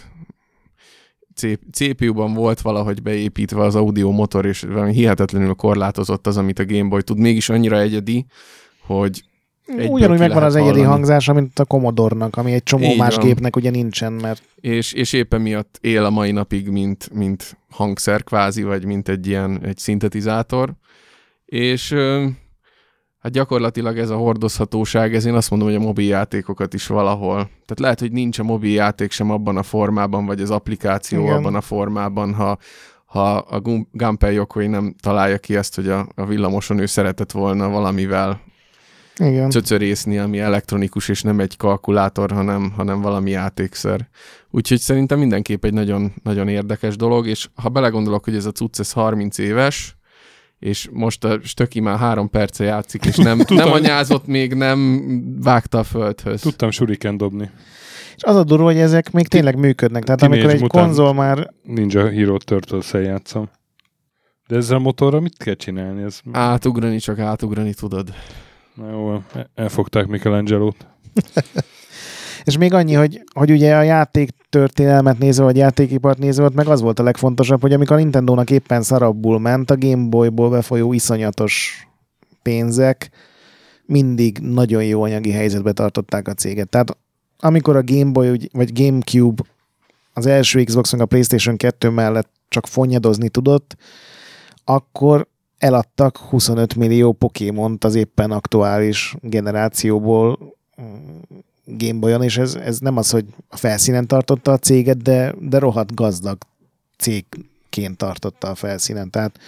CPU-ban volt valahogy beépítve az audio motor, és valami hihetetlenül korlátozott az, amit a Game Boy tud. Mégis annyira egyedi, hogy ugyanúgy megvan az egyedi hangzása, mint a Commodore-nak, ami egy csomó más gépnek ugye nincsen, mert... És éppen miatt él a mai napig, mint hangszer kvázi, vagy mint egy szintetizátor. És hát gyakorlatilag ez a hordozhatóság, ez én azt mondom, hogy a mobiljátékokat is valahol. Tehát lehet, hogy nincs a mobiljáték sem abban a formában, vagy az applikáció abban a formában, ha a Gunpei Yokoi nem találja ki ezt, hogy a villamoson ő szeretett volna valamivel cöcörészni, ami elektronikus, és nem egy kalkulátor, hanem valami játékszer. Úgyhogy szerintem mindenképp egy nagyon, nagyon érdekes dolog, és ha belegondolok, hogy ez a cucc, ez 30 éves, és most a Stöki már 3 perce játszik, és nem anyázott még, nem vágta a földhöz. Tudtam shuriken dobni. És az a durva, hogy ezek még tényleg működnek. Tehát amikor egy konzol már... Ninja Hero Turtles-el játszom. De ezzel a motorra mit kell csinálni? Ez... Csak átugrani tudod. Na jó, elfogták Michelangelo-t. És még annyi, hogy ugye a játéktörténelmet nézve, vagy játékipart nézve, meg az volt a legfontosabb, hogy amikor a Nintendónak éppen szarabbul ment, a Game Boy-ból befolyó iszonyatos pénzek mindig nagyon jó anyagi helyzetbe tartották a céget. Tehát amikor a Game Boy, vagy GameCube az első Xbox, meg a PlayStation 2 mellett csak fonnyadozni tudott, akkor eladtak 25 millió Pokémont az éppen aktuális generációból Game Boy-on, és ez nem az, hogy a felszínen tartotta a céget, de rohadt gazdag cégként tartotta a felszínen. Tehát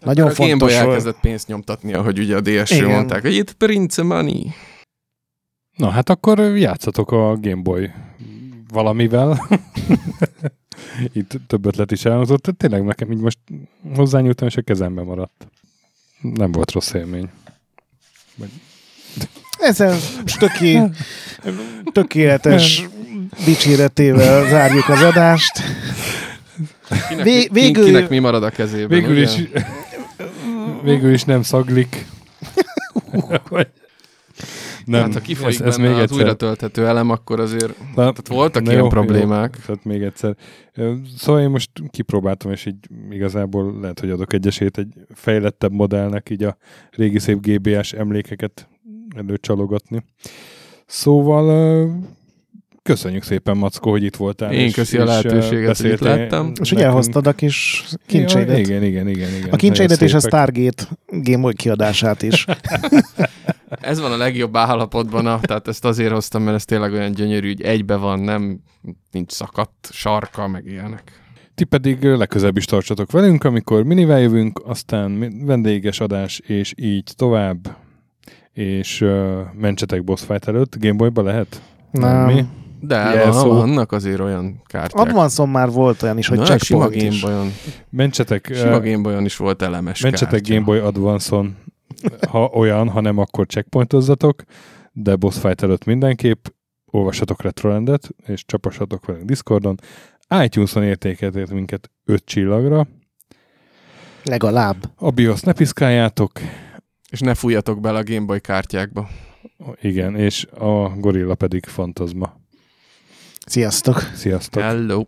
nagyon fontos, a Game Boy elkezdett pénzt nyomtatni, ahogy ugye a DS-ről mondták, hogy itt Prince Money. Na hát akkor játszatok a Game Boy valamivel. Itt több ötlet is elhangzott. Tényleg nekem így most hozzányúltam, és a kezembe maradt. Nem volt rossz élmény. Ezzel tökéletes dicséretével zárjuk az adást. Kinek mi marad a kezében? Végül is nem szaglik. Nem, hát ha kifolyik ez benne még az újratölthető elem, akkor azért tehát voltak ilyen problémák. Tehát még egyszer. Szóval én most kipróbáltam, és így igazából lehet, hogy adok egy esélyt egy fejlettebb modellnek, így a régi szép GBS emlékeket előcsalogatni. Szóval köszönjük szépen, Mackó, hogy itt voltál. Én köszi a lehetőséget, hogy itt láttam. És hogy elhoztad a kis kincseidet. Igen. A kincseidet és a Stargate Game Boy kiadását is. Ez van a legjobb állapotban, tehát ezt azért hoztam, mert ez tényleg olyan gyönyörű, hogy egybe van, nincs szakadt sarka, meg ilyenek. Ti pedig legközebb is tartsatok velünk, amikor minivel jövünk, aztán vendéges adás, és így tovább. És mentsetek boss fight előtt. Gameboyba lehet? Nem. De vannak azért olyan kártyák. Advancon már volt olyan is, hogy checkpoint is. Sima Gameboyon is volt elemes kártya. Mentsetek Gameboy Advancon, ha olyan, ha nem, akkor checkpointozzatok, de boss fight előtt mindenképp. Olvassatok Retrolandet, és csapassatok velünk Discordon. iTunes-on értékeltek minket 5 csillagra. Legalább. A BIOS ne piszkáljátok. És ne fújjatok bele a Gameboy kártyákba. Igen, és a gorilla pedig fantazma. Sziasztok! Sziasztok! Hello!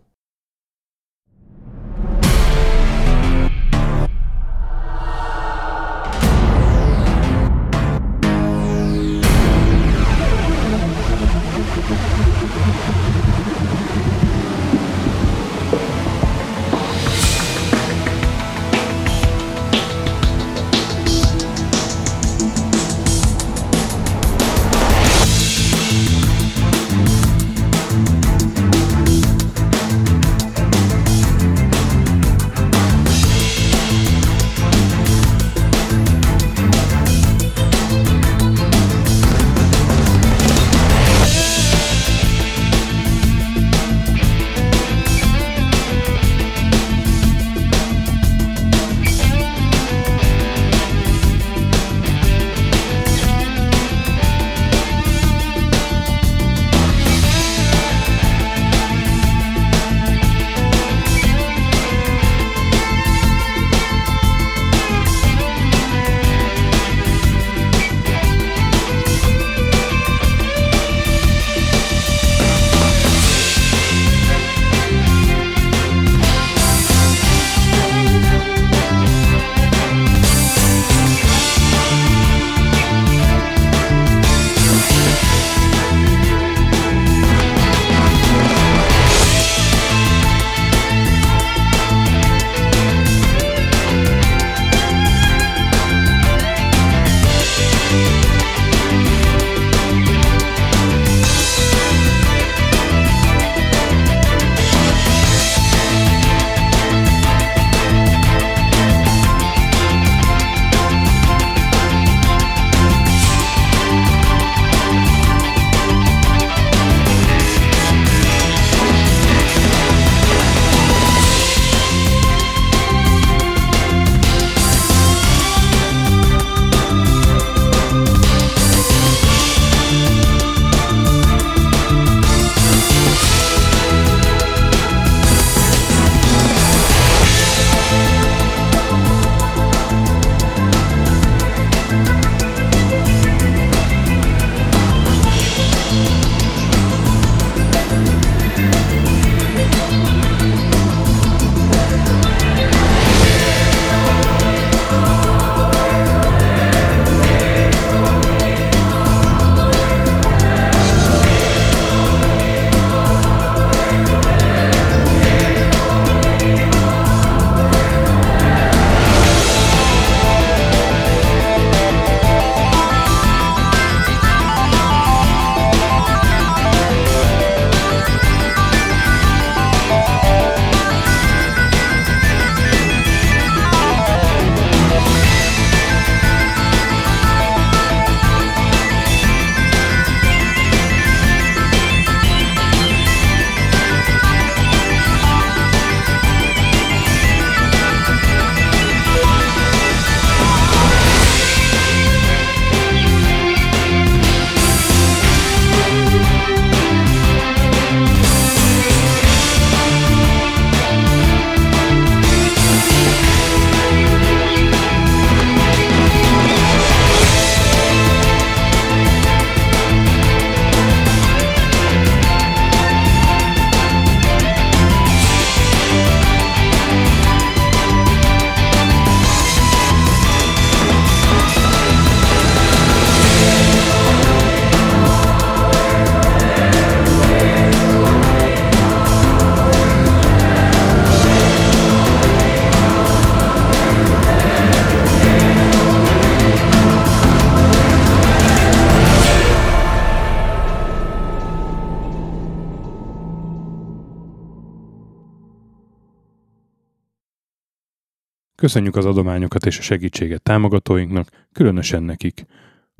Köszönjük az adományokat és a segítséget támogatóinknak, különösen nekik.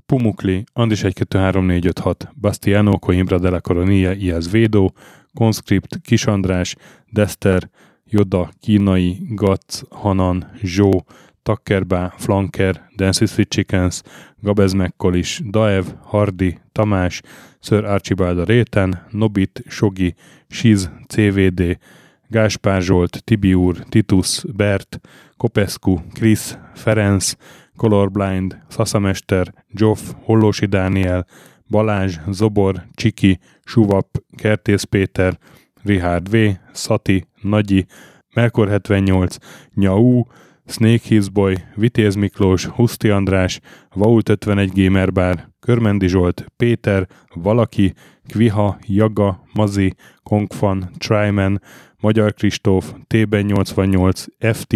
Pumukli, Andis 123456, Bastiano Coimbra de la Coronia Iaz Védó, Conscript, Kis András, Dester, Joda, Kínai, Gac, Hanan, Zsó, Takkerbá, Flanker, Dances with Chickens, Gabez Mekkolis, Daev, Hardi, Tamás, Sir Archibald Réten, Nobit, Sogi, Siz, CVD, Gáspár Zsolt, Tibiúr, Titus, Bert, Kopescu, Krisz, Ferenc, Colorblind, Szaszamester, Zsoff, Hollósi Dániel, Balázs, Zobor, Csiki, Suvap, Kertész Péter, Richard V, Szati, Nagyi, Melkor 78, Nyau, Snake Hizboy, Vitéz Miklós, Huszti András, Vault 51 Gamerbar, Körmendi Zsolt, Péter, Valaki, Kviha, Jaga, Mazi, Kongfan, Tryman, Magyar Kristóf, TB88, FT,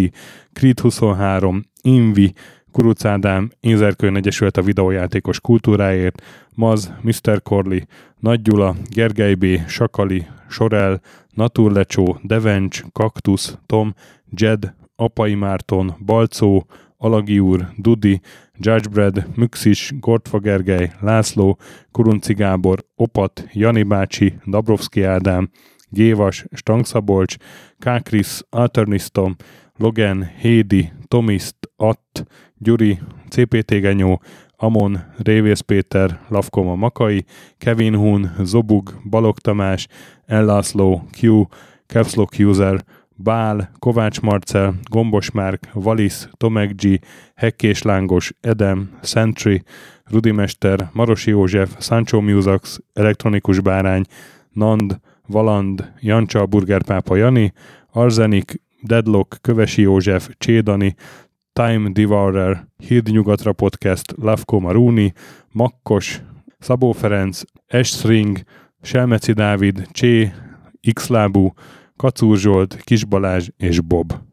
Creed 23, Invi, Kuruc Ádám, Inzerkőn Egyesült a videójátékos kultúráért, Maz, Mr. Corley, Nagy Gyula, Gergely B., Sakali, Sorel, Naturlecsó, Devencs, Kaktusz, Tom, Jed, Apai Márton, Balcó, Alagi úr, Dudi, Judgebred, Müxis, Gortfa Gergely, László, Kurunci Gábor, Opat, Jani bácsi, Dabrovszki Ádám, Gévas, Stangszabolcs, Kákris, Alternisztom, Logan, Hédi, Tomiszt, Att, Gyuri, CPT Genyó, Amon, Révész Péter, Lavkoma Makai, Kevin Hun, Zobug, Balog Tamás, Ellászló, Q, Capslock User, Bál, Kovács Marcel, Gombos Márk, Valisz, Tomek G, Hekkés Lángos, Edem, Sentry, Rudimester, Marosi József, Sancho Musax, Elektronikus Bárány, Nand, Valand, Jancsa, Burgerpápa Jani, Arzenik, Deadlock, Kövesi József, Csédani, Time Devourer, Híd Nyugatra Podcast, Lavko Maruni, Makkos, Szabó Ferenc, Esring, Selmeci Dávid, Csé, Xlábú, Kacúr Zsolt, Kis Balázs és Bob.